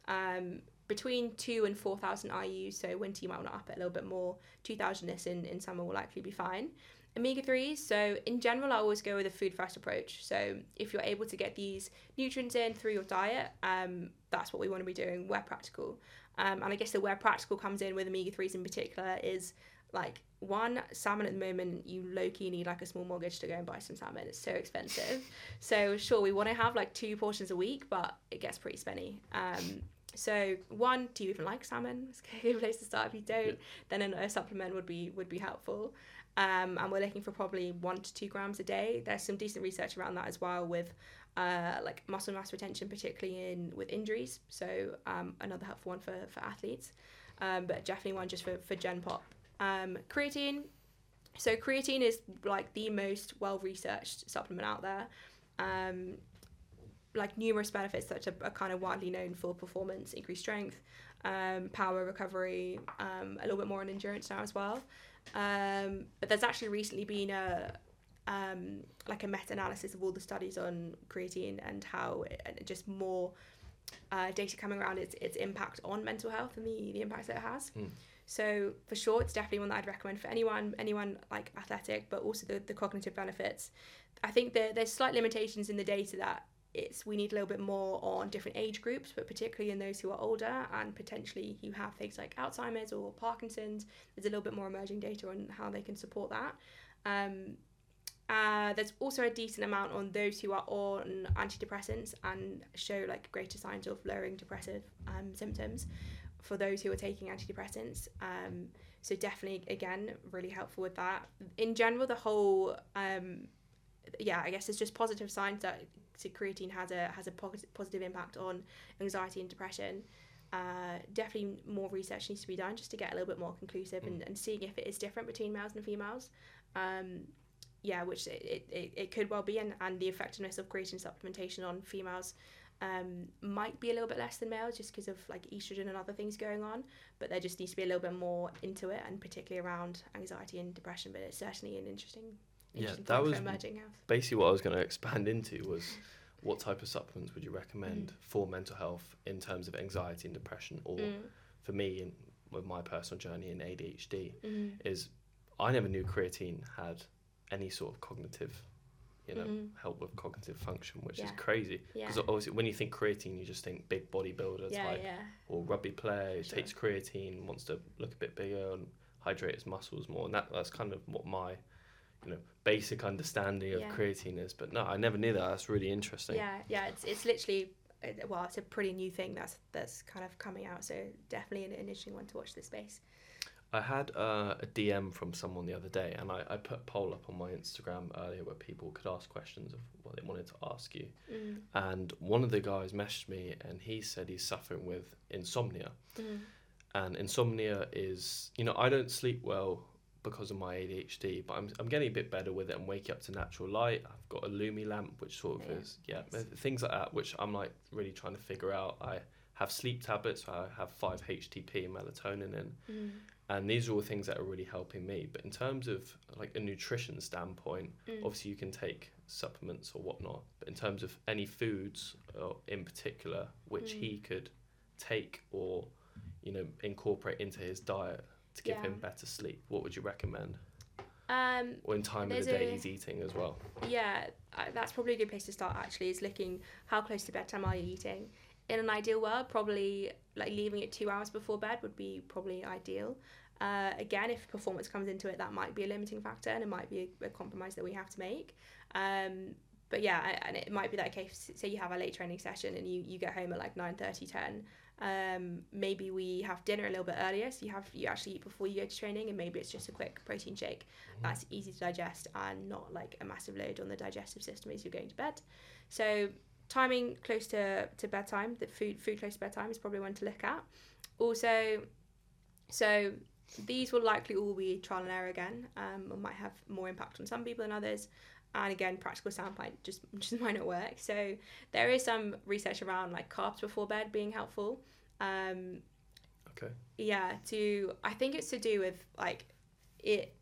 um, between two and four thousand I U, so winter you might want to up it a little bit more, two thousand-ish in, in summer will likely be fine. Omega threes, so in general I always go with a food-first approach. So if you're able to get these nutrients in through your diet, um, that's what we want to be doing where practical. Um, and I guess the where practical comes in with omega threes in particular is, like, one, salmon at the moment, you low-key need like a small mortgage to go and buy some salmon. It's so expensive. So sure, we want to have like two portions a week, but it gets pretty spenny. Um, so one, do you even like salmon? It's a good place to start. If you don't, yeah. then a supplement would be would be helpful. Um, and we're looking for probably one to two grams a day. There's some decent research around that as well with uh, like muscle mass retention, particularly in with injuries. So um, another helpful one for, for athletes, um, but definitely one just for, for Gen Pop. Um, creatine. So creatine is like the most well-researched supplement out there. Um, like numerous benefits that are, are kind of widely known for performance, increased strength, um, power, recovery, um, a little bit more on endurance now as well. Um, but there's actually recently been a um, like a meta-analysis of all the studies on creatine and how it, and just more uh, data coming around its its impact on mental health and the, the impact that it has. Mm. So for sure, it's definitely one that I'd recommend for anyone, anyone like athletic, but also the, the cognitive benefits. I think that there's slight limitations in the data that it's we need a little bit more on different age groups, but particularly in those who are older and potentially you have things like Alzheimer's or Parkinson's. There's a little bit more emerging data on how they can support that. Um, uh, there's also a decent amount on those who are on antidepressants and show like greater signs of lowering depressive um, symptoms for those who are taking antidepressants. Um, so definitely, again, really helpful with that. In general, the whole, um, yeah, I guess it's just positive signs that creatine has a has a positive impact on anxiety and depression. Uh, definitely more research needs to be done just to get a little bit more conclusive mm. and, and seeing if it is different between males and females. Um, yeah, which it, it, it could well be, and, and the effectiveness of creatine supplementation on females Um, might be a little bit less than males just because of like estrogen and other things going on, but there just needs to be a little bit more into it, and particularly around anxiety and depression. But it's certainly an interesting, interesting yeah, that was emerging health. Basically what I was going to expand into was what type of supplements would you recommend mm. for mental health in terms of anxiety and depression, or mm. for me in, with my personal journey in A D H D mm. is I never knew creatine had any sort of cognitive you know, mm-hmm. help with cognitive function, which yeah. is crazy. Because yeah. obviously when you think creatine, you just think big bodybuilder yeah, type, yeah. or rugby player who sure. takes creatine, wants to look a bit bigger and hydrate his muscles more. And that that's kind of what my, you know, basic understanding of yeah. creatine is. But no, I never knew that. That's really interesting. Yeah, yeah, it's it's literally, well, it's a pretty new thing that's that's kind of coming out. So definitely an, an interesting one to watch this space. I had uh, a D M from someone the other day, and I, I put a poll up on my Instagram earlier where people could ask questions of what they wanted to ask you. Mm. And one of the guys messaged me, and he said he's suffering with insomnia. Mm. And insomnia is, you know, I don't sleep well because of my A D H D, but I'm I'm getting a bit better with it. I'm waking up to natural light. I've got a Lumi lamp, which sort of yeah. is, yeah, things like that, which I'm, like, really trying to figure out. I have sleep tablets. I have five H T P and melatonin in. Mm. And these are all things that are really helping me. But in terms of like a nutrition standpoint, mm. obviously you can take supplements or whatnot. But in terms of any foods uh, in particular, which mm. he could take or, you know, incorporate into his diet to give yeah. him better sleep, what would you recommend? Um, or in time of the day a, he's eating as well. Yeah, that's probably a good place to start actually, is looking how close to bedtime are you eating. In an ideal world, probably like leaving it two hours before bed would be probably ideal. Uh, again, if performance comes into it, that might be a limiting factor, and it might be a, a compromise that we have to make. Um, but yeah, and it might be that case, say you have a late training session and you, you get home at like nine thirty, ten. Um, maybe we have dinner a little bit earlier, so you have you actually eat before you go to training, and maybe it's just a quick protein shake mm-hmm. that's easy to digest and not like a massive load on the digestive system as you're going to bed. So timing close to, to bedtime, the food food close to bedtime is probably one to look at. Also, so these will likely all be trial and error again, um, and might have more impact on some people than others. And again, practical standpoint just just might not work. So there is some research around like carbs before bed being helpful. Um, okay. Yeah. To I think it's to do with like it.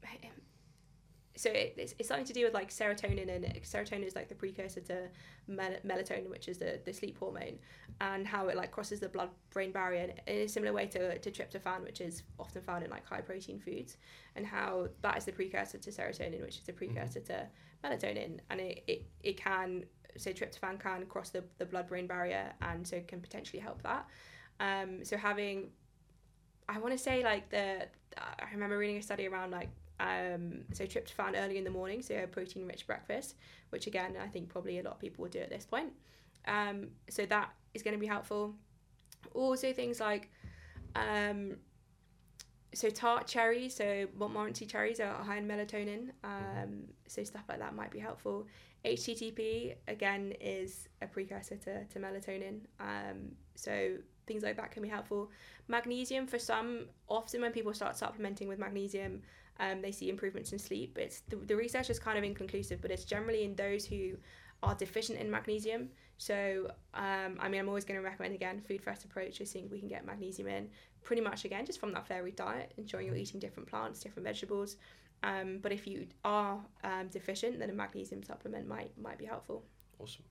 So it, it's it's something to do with like serotonin, and serotonin is like the precursor to mel- melatonin, which is the, the sleep hormone, and how it like crosses the blood-brain barrier in a similar way to to tryptophan, which is often found in like high-protein foods, and how that is the precursor to serotonin, which is the precursor mm-hmm. to melatonin, and it, it, it can, so tryptophan can cross the, the blood-brain barrier, and so can potentially help that. Um, so having, I want to say like the, I remember reading a study around like, um, so tryptophan early in the morning, so a protein-rich breakfast, which again, I think probably a lot of people will do at this point. Um, so that is going to be helpful. Also things like, um, so tart cherries, so Montmorency cherries are high in melatonin, um, so stuff like that might be helpful. H T T P, again, is a precursor to, to melatonin, um, so things like that can be helpful. Magnesium for some, often when people start supplementing with magnesium, um, they see improvements in sleep. It's the, the research is kind of inconclusive, but it's generally in those who are deficient in magnesium. So, um, I mean, I'm always going to recommend, again, food-first approach, is seeing if we can get magnesium in. Pretty much, again, just from that varied diet, ensuring you're eating different plants, different vegetables. Um, but if you are um, deficient, then a magnesium supplement might might be helpful. Awesome.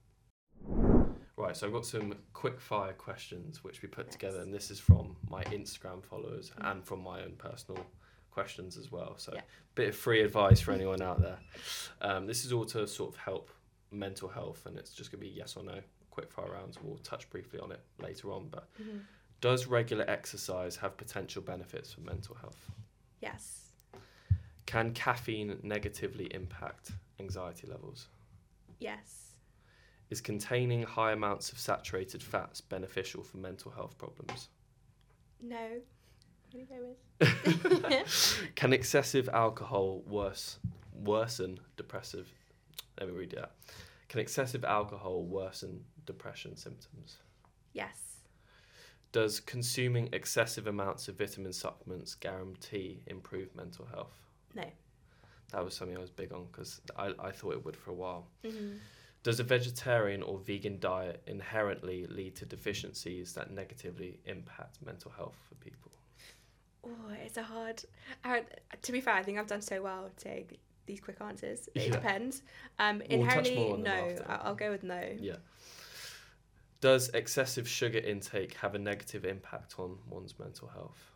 Right, so I've got some quick-fire questions which we put nice. together, and this is from my Instagram followers mm-hmm. and from my own personal questions as well. So a yeah. bit of free advice for anyone out there. Um, this is all to sort of help mental health, and it's just gonna be yes or no quick fire rounds. We'll touch briefly on it later on, but mm-hmm. does regular exercise have potential benefits for mental health? Yes. Can caffeine negatively impact anxiety levels? Yes. Is containing high amounts of saturated fats beneficial for mental health problems? No. What do you go with? Can excessive alcohol worse worsen depressive Let me read that. Can excessive alcohol worsen depression symptoms? Yes. Does consuming excessive amounts of vitamin supplements guarantee improved mental health? No. That was something I was big on because I, I thought it would for a while. Mm-hmm. Does a vegetarian or vegan diet inherently lead to deficiencies that negatively impact mental health for people? Oh, it's a hard... I, to be fair, I think I've done so well to... these quick answers. It yeah. depends. Um, inherently, we'll no. I'll, I'll go with no. Yeah. Does excessive sugar intake have a negative impact on one's mental health?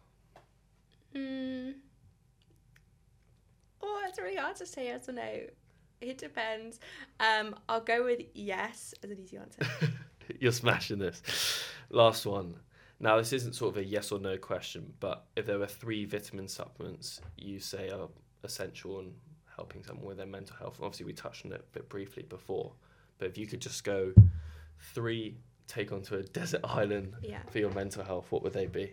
Mm. Oh, it's really hard to say yes or no. It depends. Um, I'll go with yes as an easy answer. You're smashing this. Last one. Now, this isn't sort of a yes or no question, but if there were three vitamin supplements you say are essential and helping someone with their mental health. Obviously, we touched on it a bit briefly before, but if you could just go three, take onto a desert island yeah. for your mental health, what would they be?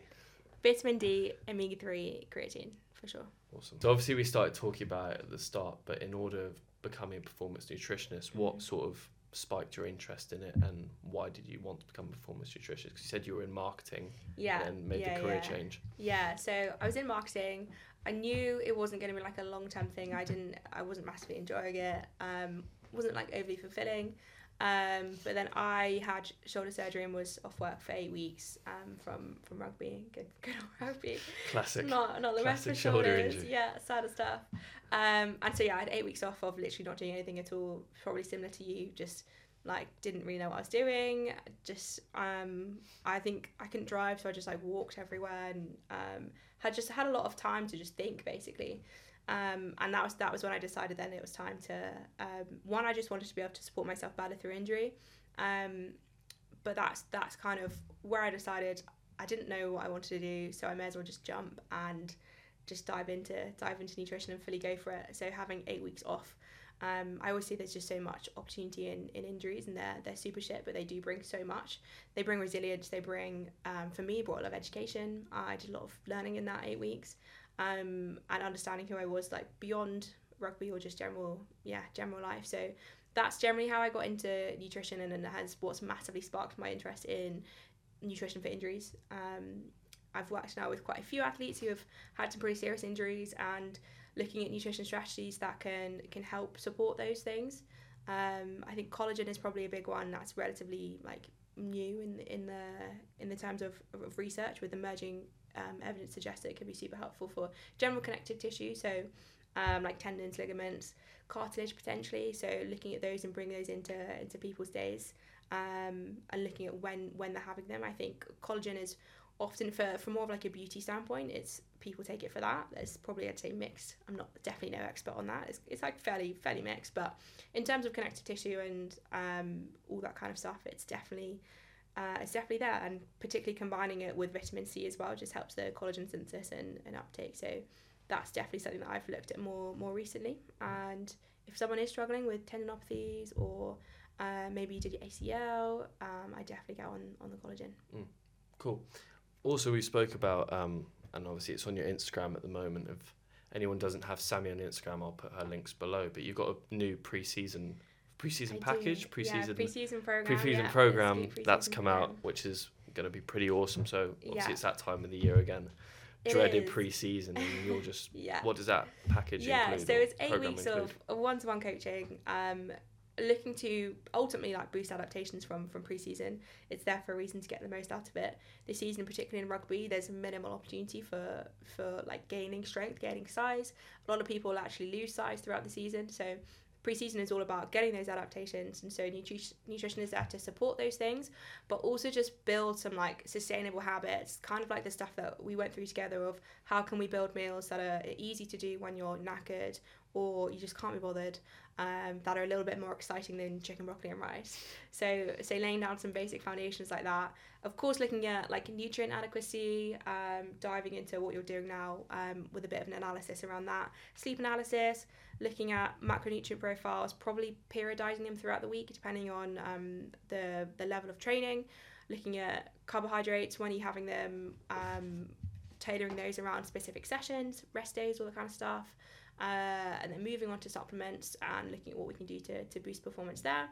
Vitamin D, omega three, creatine, for sure. Awesome. So obviously we started talking about it at the start, but in order of becoming a performance nutritionist, mm-hmm. what sort of spiked your interest in it, and why did you want to become a performance nutritionist? Because you said you were in marketing yeah. and made yeah, the career yeah. change. Yeah, so I was in marketing. I knew it wasn't going to be like a long-term thing. I didn't, I wasn't massively enjoying it. Um, wasn't like overly fulfilling. Um, but then I had shoulder surgery and was off work for eight weeks um, from, from rugby. Good, good old rugby. Classic. Not, not the rest of shoulders. Injury. Yeah, sad stuff. Um, and so yeah, I had eight weeks off of literally not doing anything at all. Probably similar to you, just like didn't really know what I was doing. Just um, I think I couldn't drive, so I just like walked everywhere and um, had just had a lot of time to just think basically. Um, and that was that was when I decided then it was time to, um, one, I just wanted to be able to support myself better through injury. Um, but that's that's kind of where I decided I didn't know what I wanted to do, so I may as well just jump and just dive into dive into nutrition and fully go for it. So having eight weeks off, um, I always see there's just so much opportunity in, in injuries, and they're, they're super shit, but they do bring so much. They bring resilience, they bring, um, for me, brought a lot of education. I did a lot of learning in that eight weeks. Um, and understanding who I was, like, beyond rugby or just general, yeah, general life. So that's generally how I got into nutrition, and then has what's massively sparked my interest in nutrition for injuries. Um, I've worked now with quite a few athletes who have had some pretty serious injuries, and looking at nutrition strategies that can can help support those things. Um, I think collagen is probably a big one that's relatively like new in the, in the in the terms of, of research, with emerging. Um, evidence suggests that it can be super helpful for general connective tissue, so um, like tendons, ligaments, cartilage potentially, so looking at those and bringing those into into people's days, um, and looking at when when they're having them. I think collagen is often for, for more of like a beauty standpoint, it's people take it for that. There's probably, I'd say, mixed. I'm not definitely no expert on that. It's, it's like fairly fairly mixed, but in terms of connective tissue and um, all that kind of stuff, it's definitely Uh, it's definitely there, and particularly combining it with vitamin C as well just helps the collagen synthesis and, and uptake. So that's definitely something that I've looked at more more recently. And if someone is struggling with tendinopathies, or uh, maybe you did your A C L, um, I definitely go on, on the collagen. Mm. Cool. Also, we spoke about, um, and obviously it's on your Instagram at the moment. If anyone doesn't have Sammy on Instagram, I'll put her links below. But you've got a new pre-season Pre-season I package, do. pre-season, yeah, pre-season program, pre-season yeah, program pre-season that's come program. out, which is going to be pretty awesome. So obviously yeah. It's that time of the year again, it dreaded is. pre-season, and you're just, yeah. What does that package yeah, include? Yeah, so it's eight weeks include? of one-to-one coaching, um, looking to ultimately like boost adaptations from, from pre-season. It's there for a reason to get the most out of it. This season, particularly in rugby, there's minimal opportunity for, for like gaining strength, gaining size. A lot of people actually lose size throughout the season, so pre-season is all about getting those adaptations, and so nutri- nutrition is there to support those things, but also just build some like sustainable habits, kind of like the stuff that we went through together of how can we build meals that are easy to do when you're knackered or you just can't be bothered, um, that are a little bit more exciting than chicken, broccoli and rice. So, so laying down some basic foundations like that. Of course, looking at like nutrient adequacy, um, diving into what you're doing now, um, with a bit of an analysis around that. Sleep analysis, looking at macronutrient profiles, probably periodizing them throughout the week, depending on um, the, the level of training. Looking at carbohydrates, when you're having them, um, tailoring those around specific sessions, rest days, all that kind of stuff. Uh, and then moving on to supplements and looking at what we can do to, to boost performance there.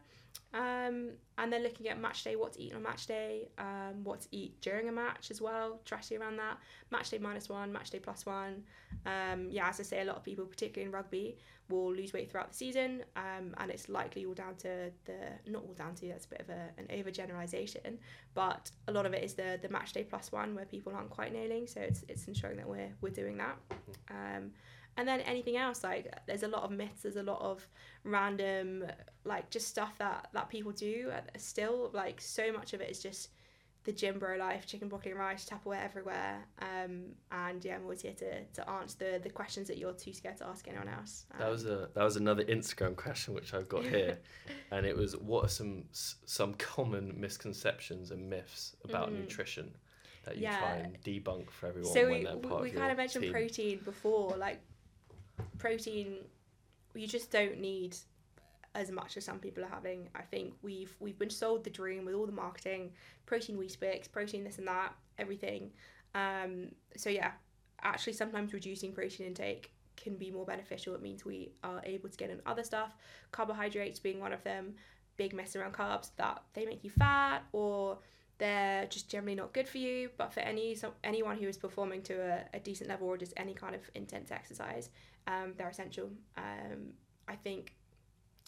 Um, and then looking at match day, what to eat on match day, um, what to eat during a match as well, strategy around that. Match day minus one, match day plus one. Um, yeah, as I say, a lot of people, particularly in rugby, will lose weight throughout the season, um, and it's likely all down to the, not all down to, that's a bit of a, an overgeneralization, but a lot of it is the the match day plus one where people aren't quite nailing, so it's it's ensuring that we're we're doing that. Um, And then anything else, like there's a lot of myths, there's a lot of random, like just stuff that, that people do still, like so much of it is just the gym bro life, chicken, broccoli and rice, Tupperware everywhere. Um, and yeah, I'm always here to, to answer the, the questions that you're too scared to ask anyone else. Um, that was a that was another Instagram question which I've got here. And it was, what are some some common misconceptions and myths about mm-hmm. nutrition that you yeah. try and debunk for everyone so when we, they're part we, of we your kind of mentioned team. Protein before, like protein, you just don't need as much as some people are having. I think we've we've been sold the dream with all the marketing, protein Weetabix, protein this and that, everything. Um, so yeah, actually sometimes reducing protein intake can be more beneficial. It means we are able to get in other stuff, carbohydrates being one of them. Big mess around carbs, that they make you fat or they're just generally not good for you, but for any some, anyone who is performing to a, a decent level or just any kind of intense exercise, um, they're essential. Um, I think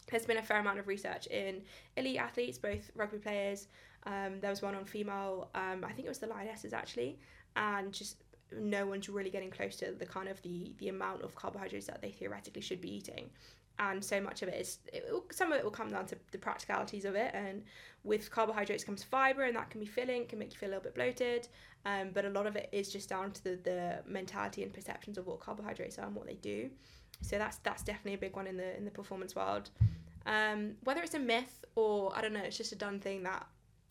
there's been a fair amount of research in elite athletes, both rugby players. Um, there was one on female, um, I think it was the Lionesses actually, and just no one's really getting close to the kind of the, the amount of carbohydrates that they theoretically should be eating. and so much of it is, it will, some of it will come down to the practicalities of it, and with carbohydrates comes fibre, and that can be filling, can make you feel a little bit bloated, um, but a lot of it is just down to the, the mentality and perceptions of what carbohydrates are and what they do. So that's that's definitely a big one in the in the performance world. Um, whether it's a myth or, I don't know, it's just a done thing that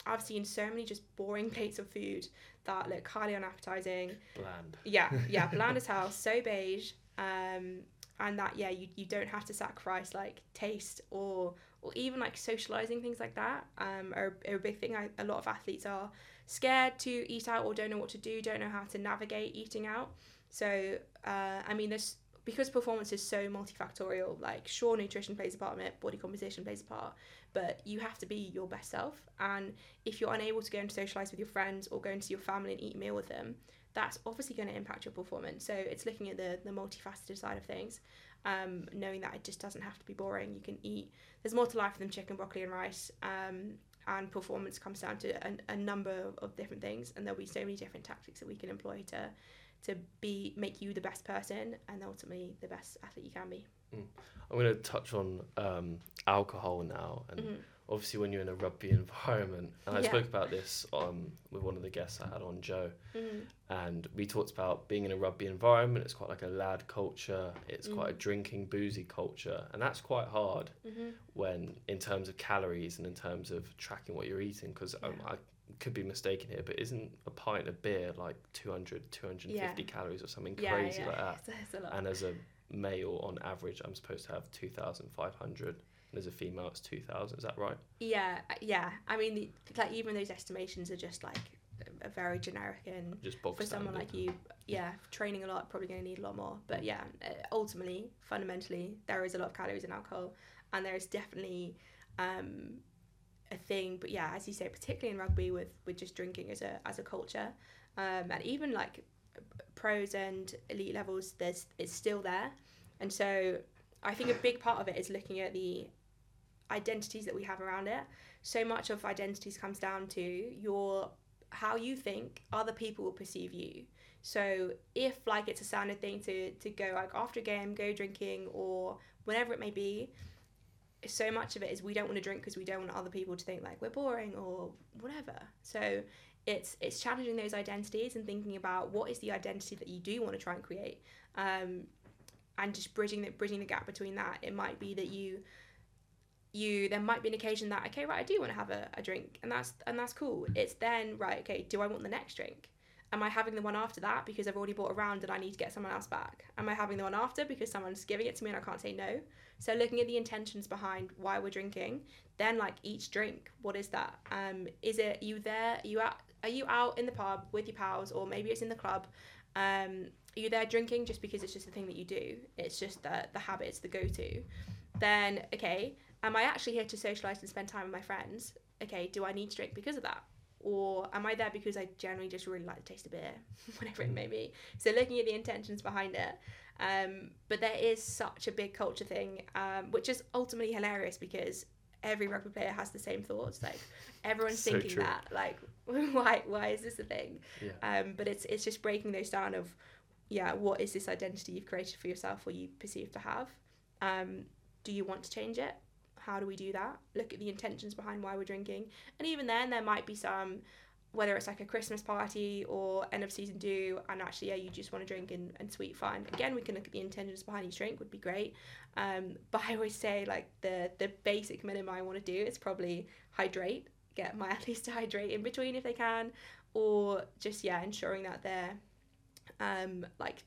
I've seen so many just boring plates of food that look highly unappetizing. Bland. Yeah, yeah, bland as hell, so beige. Um, and that, yeah, you, you don't have to sacrifice, like, taste or or even, like, socializing, things like that um, are, are a big thing. I, a lot of athletes are scared to eat out or don't know what to do, don't know how to navigate eating out. So, uh, I mean, there's... because performance is so multifactorial, like, sure, nutrition plays a part in it, body composition plays a part, but you have to be your best self. And if you're unable to go and socialise with your friends or go into your family and eat a meal with them, that's obviously going to impact your performance. So it's looking at the, the multifaceted side of things, um, knowing that it just doesn't have to be boring. You can eat, there's more to life than chicken, broccoli and rice, um, and performance comes down to a, a number of different things, and there'll be so many different tactics that we can employ to to be make you the best person and ultimately the best athlete you can be. Mm. I'm going to touch on um, alcohol now. And mm-hmm. obviously when you're in a rugby environment, and I yeah. spoke about this um, with one of the guests I had on, Joe, mm-hmm. and we talked about being in a rugby environment. It's quite like a lad culture. It's mm-hmm. quite a drinking, boozy culture. And that's quite hard mm-hmm. when, in terms of calories and in terms of tracking what you're eating, because yeah. um, I could be mistaken here, but isn't a pint of beer like two hundred, two hundred fifty yeah. calories or something yeah, crazy yeah. like that? It's, it's and as a male, on average, I'm supposed to have two thousand five hundred, and as a female, it's two thousand. Is that right? Yeah, yeah. I mean, the, like, even those estimations are just like a very generic, and just for someone like you, yeah, training a lot, probably going to need a lot more. But yeah, ultimately, fundamentally, there is a lot of calories in alcohol, and there is definitely um a thing, but yeah, as you say, particularly in rugby, with with just drinking as a as a culture, um, and even like pros and elite levels, there's it's still there. And so I think a big part of it is looking at the identities that we have around it. So much of identities comes down to your how you think other people will perceive you. So if like it's a standard thing to to go like after a game, go drinking or whatever it may be, so much of it is we don't want to drink because we don't want other people to think like we're boring or whatever. So it's it's challenging those identities and thinking about what is the identity that you do want to try and create, um, and just bridging the, bridging the gap between that. It might be that you you there might be an occasion that, okay, right, I do want to have a, a drink, and that's and that's cool. It's then, right, okay, do I want the next drink? Am I having the one after that because I've already bought a round and I need to get someone else back? Am I having the one after because someone's giving it to me and I can't say no? So looking at the intentions behind why we're drinking, then like each drink, what is that? Um, is it you there? Are you out, are you out in the pub with your pals, or maybe it's in the club? Um, are you there drinking just because it's just the thing that you do? It's just the, the habit, it's the go-to. Then, okay, am I actually here to socialise and spend time with my friends? Okay, do I need to drink because of that? Or am I there because I generally just really like the taste of beer, whatever it may be? So looking at the intentions behind it. Um, but there is such a big culture thing, um, which is ultimately hilarious because every rugby player has the same thoughts. Like, everyone's so thinking true. that. Like, why why is this a thing? Yeah. Um, but it's it's just breaking those down of, yeah, what is this identity you've created for yourself or you perceive to have? Um, do you want to change it? How do we do that? Look at the intentions behind why we're drinking. And even then, there might be some, whether it's like a Christmas party or end of season do, and actually, yeah, you just want to drink and, and sweet, fine. Again, we can look at the intentions behind each drink, would be great. Um, but I always say, like, the, the basic minimum I want to do is probably hydrate, get my athletes to hydrate in between if they can, or just, yeah, ensuring that they're, um, like,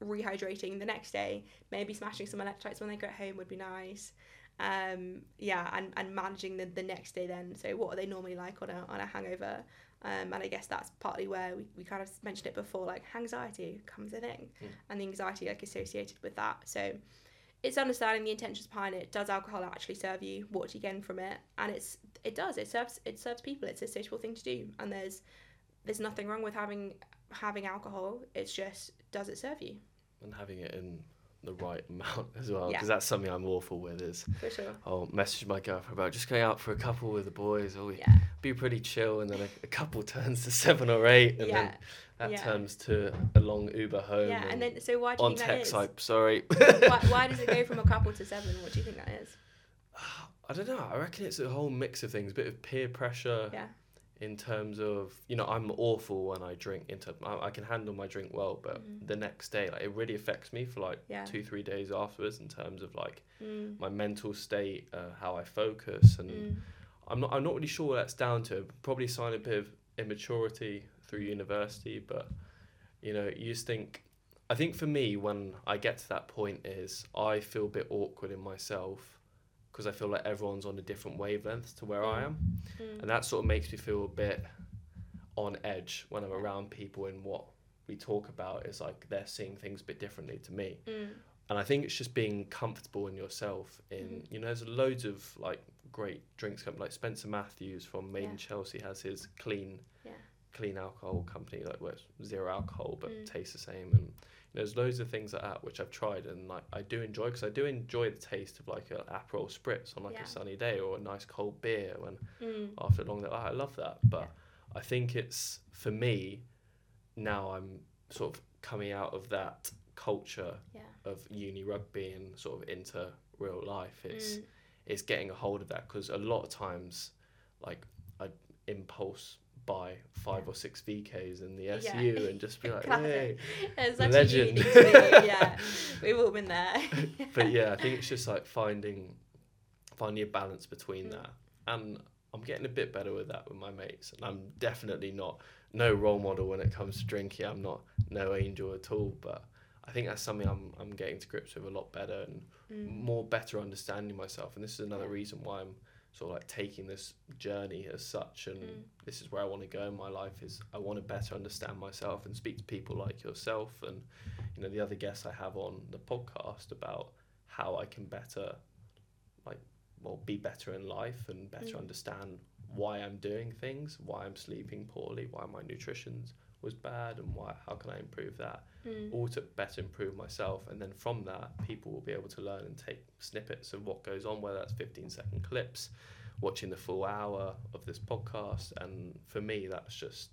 rehydrating the next day. Maybe smashing some electrolytes when they get home would be nice. Um, yeah, and, and managing the, the next day then. So what are they normally like on a on a hangover? Um, and I guess that's partly where we, we kind of mentioned it before, like anxiety comes a thing, mm. and the anxiety like associated with that. So it's understanding the intentions behind it. Does alcohol actually serve you? What do you gain from it? And it's it does. It serves it serves people. It's a suitable thing to do. And there's there's nothing wrong with having having alcohol. It's just, does it serve you? And having it in the right amount as well, because yeah. that's something I'm awful with is for sure. I'll message my girlfriend about just going out for a couple with the boys, or we yeah. be pretty chill, and then a, a couple turns to seven or eight, and yeah. then that yeah. turns to a long Uber home. Yeah, and then so why do you think text, that is? On text, sorry. why, why does it go from a couple to seven? What do you think that is? I don't know. I reckon it's a whole mix of things, a bit of peer pressure. Yeah. In terms of, you know, I'm awful when I drink. Into I, I can handle my drink well, but mm. the next day, like, it really affects me for like yeah. two, three days afterwards in terms of like mm. my mental state, uh, how I focus, and mm. I'm not I'm not really sure what that's down to. Probably a sign of a bit of immaturity through university, but you know, you just think. I think for me, when I get to that point, is I feel a bit awkward in myself, because I feel like everyone's on a different wavelength to where mm. I am. Mm. And that sort of makes me feel a bit on edge when I'm around people, and what we talk about is like they're seeing things a bit differently to me. Mm. And I think it's just being comfortable in yourself. In mm. You know, there's loads of like great drinks company, like Spencer Matthews from Made yeah. in Chelsea has his clean yeah. clean alcohol company, like where it's zero alcohol but mm. tastes the same. And there's loads of things like that which I've tried, and like I do enjoy, because I do enjoy the taste of like an Aperol spritz on like yeah. a sunny day, or a nice cold beer when mm. after a long day. Oh, I love that. But yeah. I think it's, for me now, I'm sort of coming out of that culture yeah. of uni rugby and sort of into real life. It's mm. it's getting a hold of that, because a lot of times like I impulse buy five yeah. or six V Ks in the S U yeah. and just be like, hey, it's legend. Unique to me. Yeah, we've all been there. But yeah, I think it's just like finding finding a balance between mm. that. And I'm getting a bit better with that with my mates. And I'm definitely not, no role model when it comes to drinking. I'm not no angel at all. But I think that's something I'm I'm getting to grips with a lot better, and mm. more better understanding myself. And this is another yeah. reason why I'm sort of like taking this journey as such, and mm. this is where I want to go in my life, is I want to better understand myself and speak to people like yourself, and you know, the other guests I have on the podcast, about how I can better like well be better in life, and better mm. understand why I'm doing things, why I'm sleeping poorly, why my nutrition was bad, and why how can I improve that, mm. all to better improve myself. And then from that, people will be able to learn and take snippets of what goes on, whether that's fifteen second clips, watching the full hour of this podcast. And for me, that's just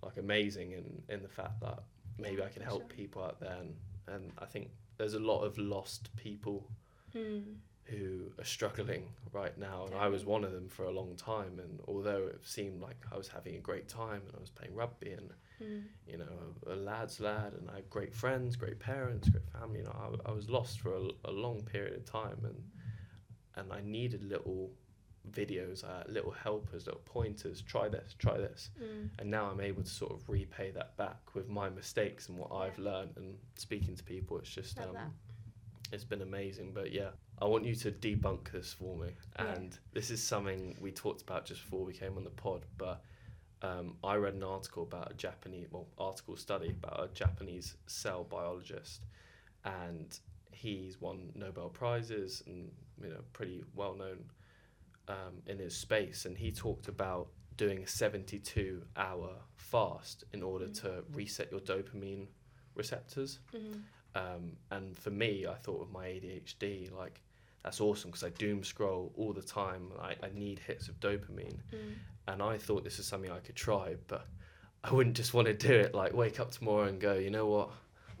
like amazing in in the fact that maybe yeah, I can help sure. people out there, and, and I think there's a lot of lost people mm. who are struggling right now, and I was one of them for a long time. And although it seemed like I was having a great time, and I was playing rugby, and mm. you know, a, a lad's lad, and I had great friends, great parents, great family, you know, I, I was lost for a, a long period of time, and and I needed little videos, uh, little helpers, little pointers, try this, try this, mm. and now I'm able to sort of repay that back with my mistakes and what yeah. I've learned, and speaking to people. It's just um, it's been amazing. But yeah, I want you to debunk this for me. And yeah. this is something we talked about just before we came on the pod, but um, I read an article about a Japanese, well, article study about a Japanese cell biologist, and he's won Nobel Prizes, and, you know, pretty well known um, in his space. And he talked about doing a seventy-two hour fast in order mm-hmm. to reset your dopamine receptors. Mm-hmm. Um, and for me, I thought with my A D H D, like, that's awesome, because I doom scroll all the time. I, I need hits of dopamine. Mm. And I thought this is something I could try, but I wouldn't just want to do it, like wake up tomorrow and go, you know what,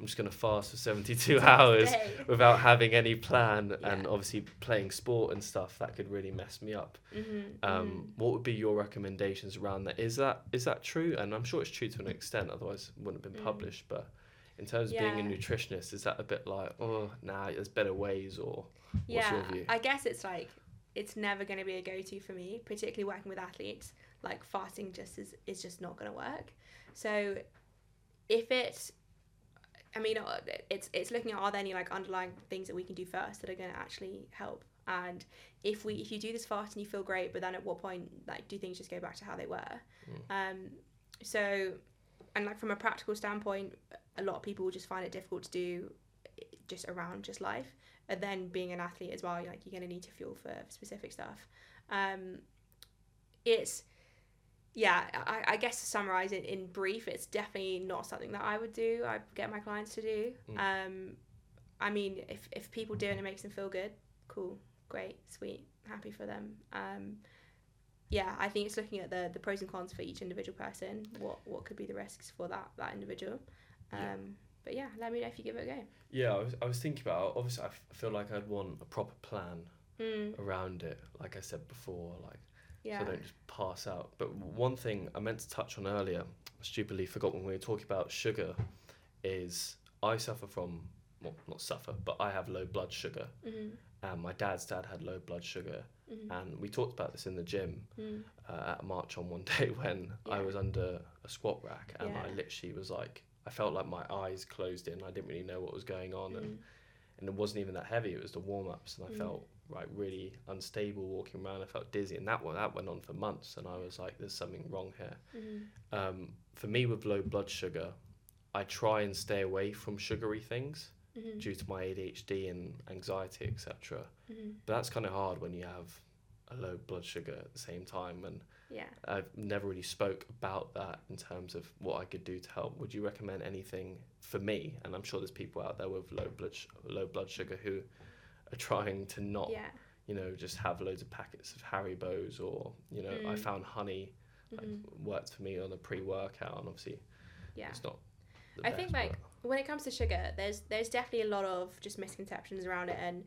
I'm just going to fast for seventy-two hours without having any plan. Yeah. And obviously playing sport and stuff, that could really mess me up. Mm-hmm. Um, what would be your recommendations around that? Is that is that true? And I'm sure it's true to an extent, otherwise it wouldn't have been mm. published. But in terms yeah. of being a nutritionist, is that a bit like, oh, nah, there's better ways, or what's yeah, your view? I guess it's like, it's never going to be a go-to for me, particularly working with athletes. Like, fasting just is, is just not going to work. So if it's, I mean, it's it's looking at, are there any like underlying things that we can do first that are going to actually help? And if we if you do this fast and you feel great, but then at what point, like, do things just go back to how they were? Mm. Um, so, and like from a practical standpoint, a lot of people just find it difficult to do just around just life, and then being an athlete as well, like, you're going to need to fuel for specific stuff. Um, it's yeah I, I guess to summarize it in brief, it's definitely not something that I would do I get my clients to do. Mm. um I mean, if, if people do and it makes them feel good, cool, great, sweet, happy for them. Um, yeah, I think it's looking at the, the pros and cons for each individual person, what what could be the risks for that, that individual. Um, yeah. But yeah, let me know if you give it a go. Yeah, I was, I was thinking about, obviously I f- feel like I'd want a proper plan mm. around it, like I said before, like yeah. so I don't just pass out. But one thing I meant to touch on earlier, I stupidly forgot when we were talking about sugar, is I suffer from... Well, not suffer, but I have low blood sugar, mm-hmm. and my dad's dad had low blood sugar, mm-hmm. and we talked about this in the gym mm. uh, at Marchon one day when yeah. I was under a squat rack, and yeah. I literally was like, I felt like my eyes closed in, I didn't really know what was going on, mm. and, and it wasn't even that heavy, it was the warm-ups, and I mm. felt right really unstable walking around, I felt dizzy, and that, that went on for months, and I was like, there's something wrong here. Mm-hmm. Um, for me with low blood sugar, I try and stay away from sugary things, mm-hmm. due to my A D H D and anxiety, et cetera. Mm-hmm. But that's kind of hard when you have a low blood sugar at the same time. And yeah. I've never really spoke about that in terms of what I could do to help. Would you recommend anything for me? And I'm sure there's people out there with low blood sh- low blood sugar who are trying to not, yeah. you know, just have loads of packets of Haribo's or, you know, mm. I found honey like, mm-hmm. worked for me on a pre-workout, and obviously yeah. it's not the I best, think like... When it comes to sugar, there's there's definitely a lot of just misconceptions around it, and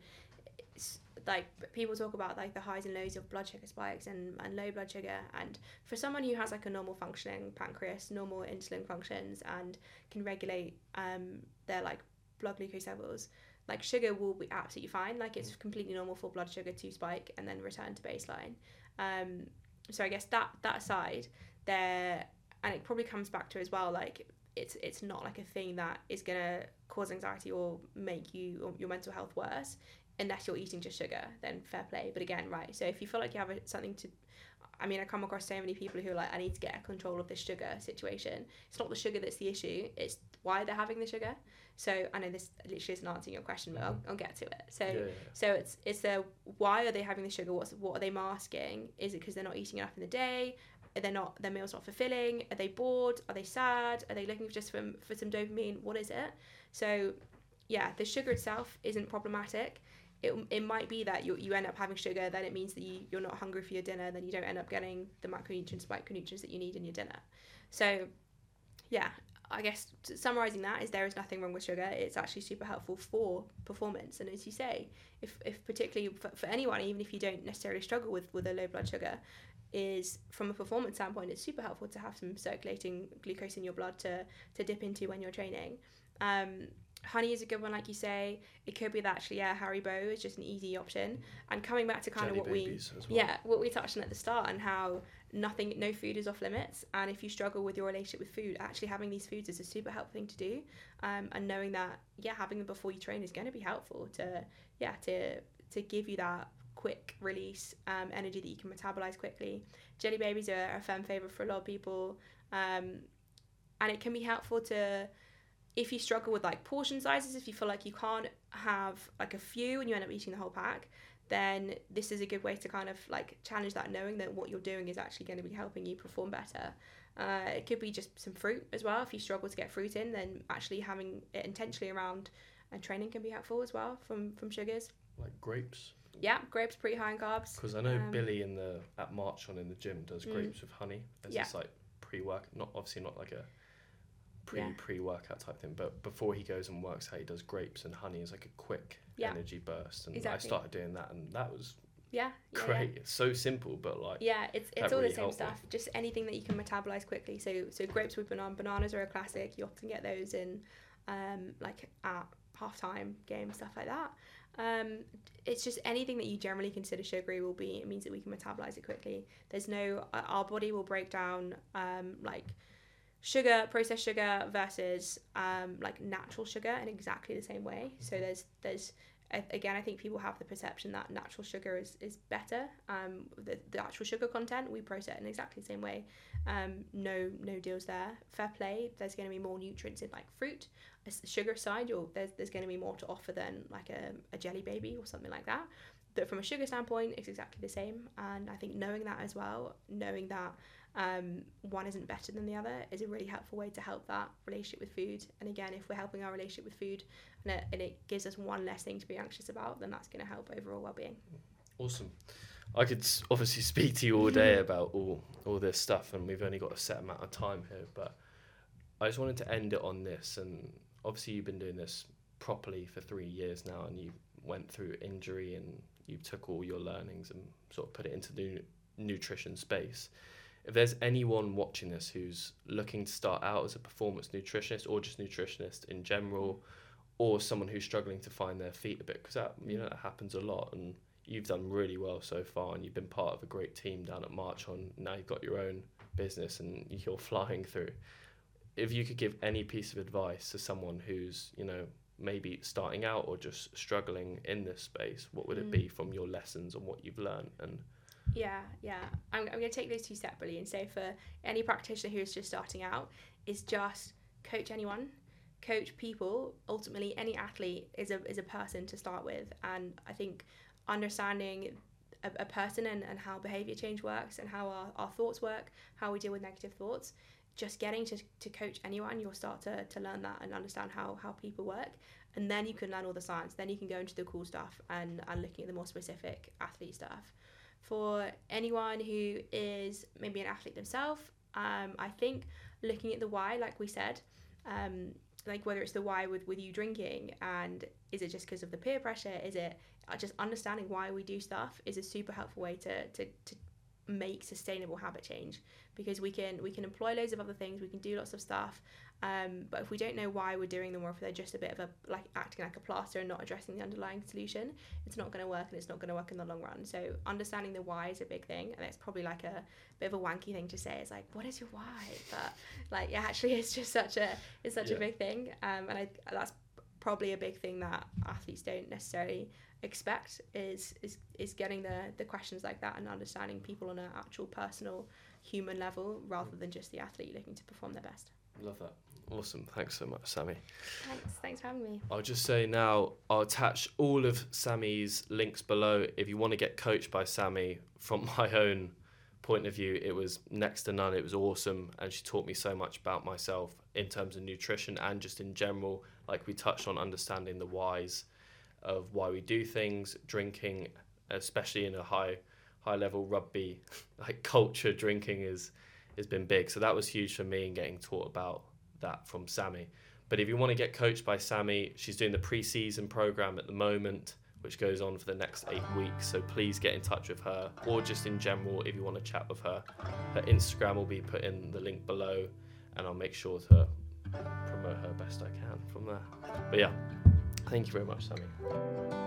it's like people talk about like the highs and lows of blood sugar spikes and, and low blood sugar, and for someone who has like a normal functioning pancreas, normal insulin functions, and can regulate um their like blood glucose levels, like sugar will be absolutely fine. Like it's completely normal for blood sugar to spike and then return to baseline. Um, so I guess that that aside, there, and it probably comes back to as well like. It's it's not like a thing that is gonna cause anxiety or make you or your mental health worse, unless you're eating just sugar. Then fair play. But again, right. So if you feel like you have a, something to, I mean, I come across so many people who are like, I need to get control of this sugar situation. It's not the sugar that's the issue. It's why they're having the sugar. So I know this literally isn't answering your question, but I'll, I'll get to it. So yeah, yeah. so it's it's the why are they having the sugar? What's what are they masking? Is it because they're not eating enough in the day? They're not, their meal's not fulfilling, are they bored, are they sad, are they looking just for, for some dopamine, what is it? So yeah, the sugar itself isn't problematic. It it might be that you you end up having sugar, then it means that you, you're not hungry for your dinner, then you don't end up getting the macronutrients, micronutrients that you need in your dinner. So yeah, I guess summarising that is there is nothing wrong with sugar. It's actually super helpful for performance. And as you say, if, if particularly for, for anyone, even if you don't necessarily struggle with, with a low blood sugar, is from a performance standpoint, it's super helpful to have some circulating glucose in your blood to, to dip into when you're training. Um, honey is a good one, like you say. It could be that actually, yeah, Haribo is just an easy option. And coming back to kind Jelly of what we, well. yeah, what we touched on at the start and how nothing, no food is off limits. And if you struggle with your relationship with food, actually having these foods is a super helpful thing to do. Um, and knowing that, yeah, having them before you train is going to be helpful to, yeah, to to give you that quick release um, energy that you can metabolize quickly. Jelly babies are, are a firm favorite for a lot of people, um, and it can be helpful to if you struggle with like portion sizes. If you feel like you can't have like a few and you end up eating the whole pack, then this is a good way to kind of like challenge that, knowing that what you're doing is actually going to be helping you perform better. Uh, it could be just some fruit as well. If you struggle to get fruit in, then actually having it intentionally around and training can be helpful as well from from sugars like grapes. Yeah, grapes pretty high in carbs. Because I know um, Billy in the at Marchon in the gym does grapes mm, with honey as yeah. it's like pre-work, not obviously not like a pre yeah. pre-workout type thing, but before he goes and works out, he does grapes and honey as like a quick yeah. energy burst. And exactly. I started doing that, and that was yeah, yeah great. Yeah. It's so simple, but like yeah, it's it's all really the same stuff. Me. Just anything that you can metabolize quickly. So so grapes with banana, bananas are a classic. You often get those in um like at halftime games, stuff like that. Um, it's just anything that you generally consider sugary will be, it means that we can metabolize it quickly. There's no, our body will break down, um, like sugar, processed sugar versus, um, like natural sugar in exactly the same way. So there's, there's, again, I think people have the perception that natural sugar is, is better. Um, the, the actual sugar content, we process it in exactly the same way. Um, no, no deals there. Fair play. There's going to be more nutrients in like fruit, a sugar side, or there's, there's going to be more to offer than like a, a jelly baby or something like that. But from a sugar standpoint, it's exactly the same. And I think knowing that as well, knowing that um, one isn't better than the other is a really helpful way to help that relationship with food. And again, if we're helping our relationship with food and it, and it gives us one less thing to be anxious about, then that's going to help overall well-being. Awesome. I could obviously speak to you all day about all, all this stuff, and we've only got a set amount of time here, but I just wanted to end it on this. And obviously you've been doing this properly for three years now, and you went through injury and you took all your learnings and sort of put it into the nu- nutrition space. If there's anyone watching this who's looking to start out as a performance nutritionist or just nutritionist in general, or someone who's struggling to find their feet a bit, because that, you know, that happens a lot, and you've done really well so far, and you've been part of a great team down at Marchon. Now you've got your own business and you're flying through. If you could give any piece of advice to someone who's, you know, maybe starting out or just struggling in this space, what would mm. it be from your lessons and what you've learned? And yeah, yeah. I'm, I'm going to take those two separately and say for any practitioner who is just starting out is just coach anyone. Coach people. Ultimately, any athlete is a is a person to start with. And I think understanding a, a person and, and how behaviour change works and how our, our thoughts work, how we deal with negative thoughts, just getting to, to coach anyone, you'll start to, to learn that and understand how, how people work. And then you can learn all the science. Then you can go into the cool stuff and, and looking at the more specific athlete stuff. For anyone who is maybe an athlete themselves, um, I think looking at the why, like we said, um, like whether it's the why with, with you drinking, and is it just because of the peer pressure? Is it just understanding why we do stuff is a super helpful way to to, to make sustainable habit change, because we can we can employ loads of other things, we can do lots of stuff, um but if we don't know why we're doing them, or if they're just a bit of a like acting like a plaster and not addressing the underlying solution, it's not going to work, and it's not going to work in the long run. So understanding the why is a big thing, and it's probably like a bit of a wanky thing to say, it's like, what is your why? But like, yeah, actually it's just such a it's such yeah. a big thing, um and I that's probably a big thing that athletes don't necessarily expect is is is getting the the questions like that and understanding people on an actual personal human level rather than just the athlete looking to perform their best. Love that. Awesome. Thanks so much, Sammy. Thanks. Thanks for having me. I'll just say now, I'll attach all of Sammy's links below. If you want to get coached by Sammy, from my own point of view, it was next to none. It was awesome. And she taught me so much about myself in terms of nutrition and just in general, like we touched on, understanding the whys of why we do things, drinking, especially in a high high level rugby like culture, drinking is has been big. So that was huge for me in getting taught about that from Sammy. But if you want to get coached by Sammy, she's doing the pre-season program at the moment, which goes on for the next eight weeks. So please get in touch with her, or just in general, if you want to chat with her. Her Instagram will be put in the link below, and I'll make sure to promote her best I can from there. But yeah, thank you very much, Sammy.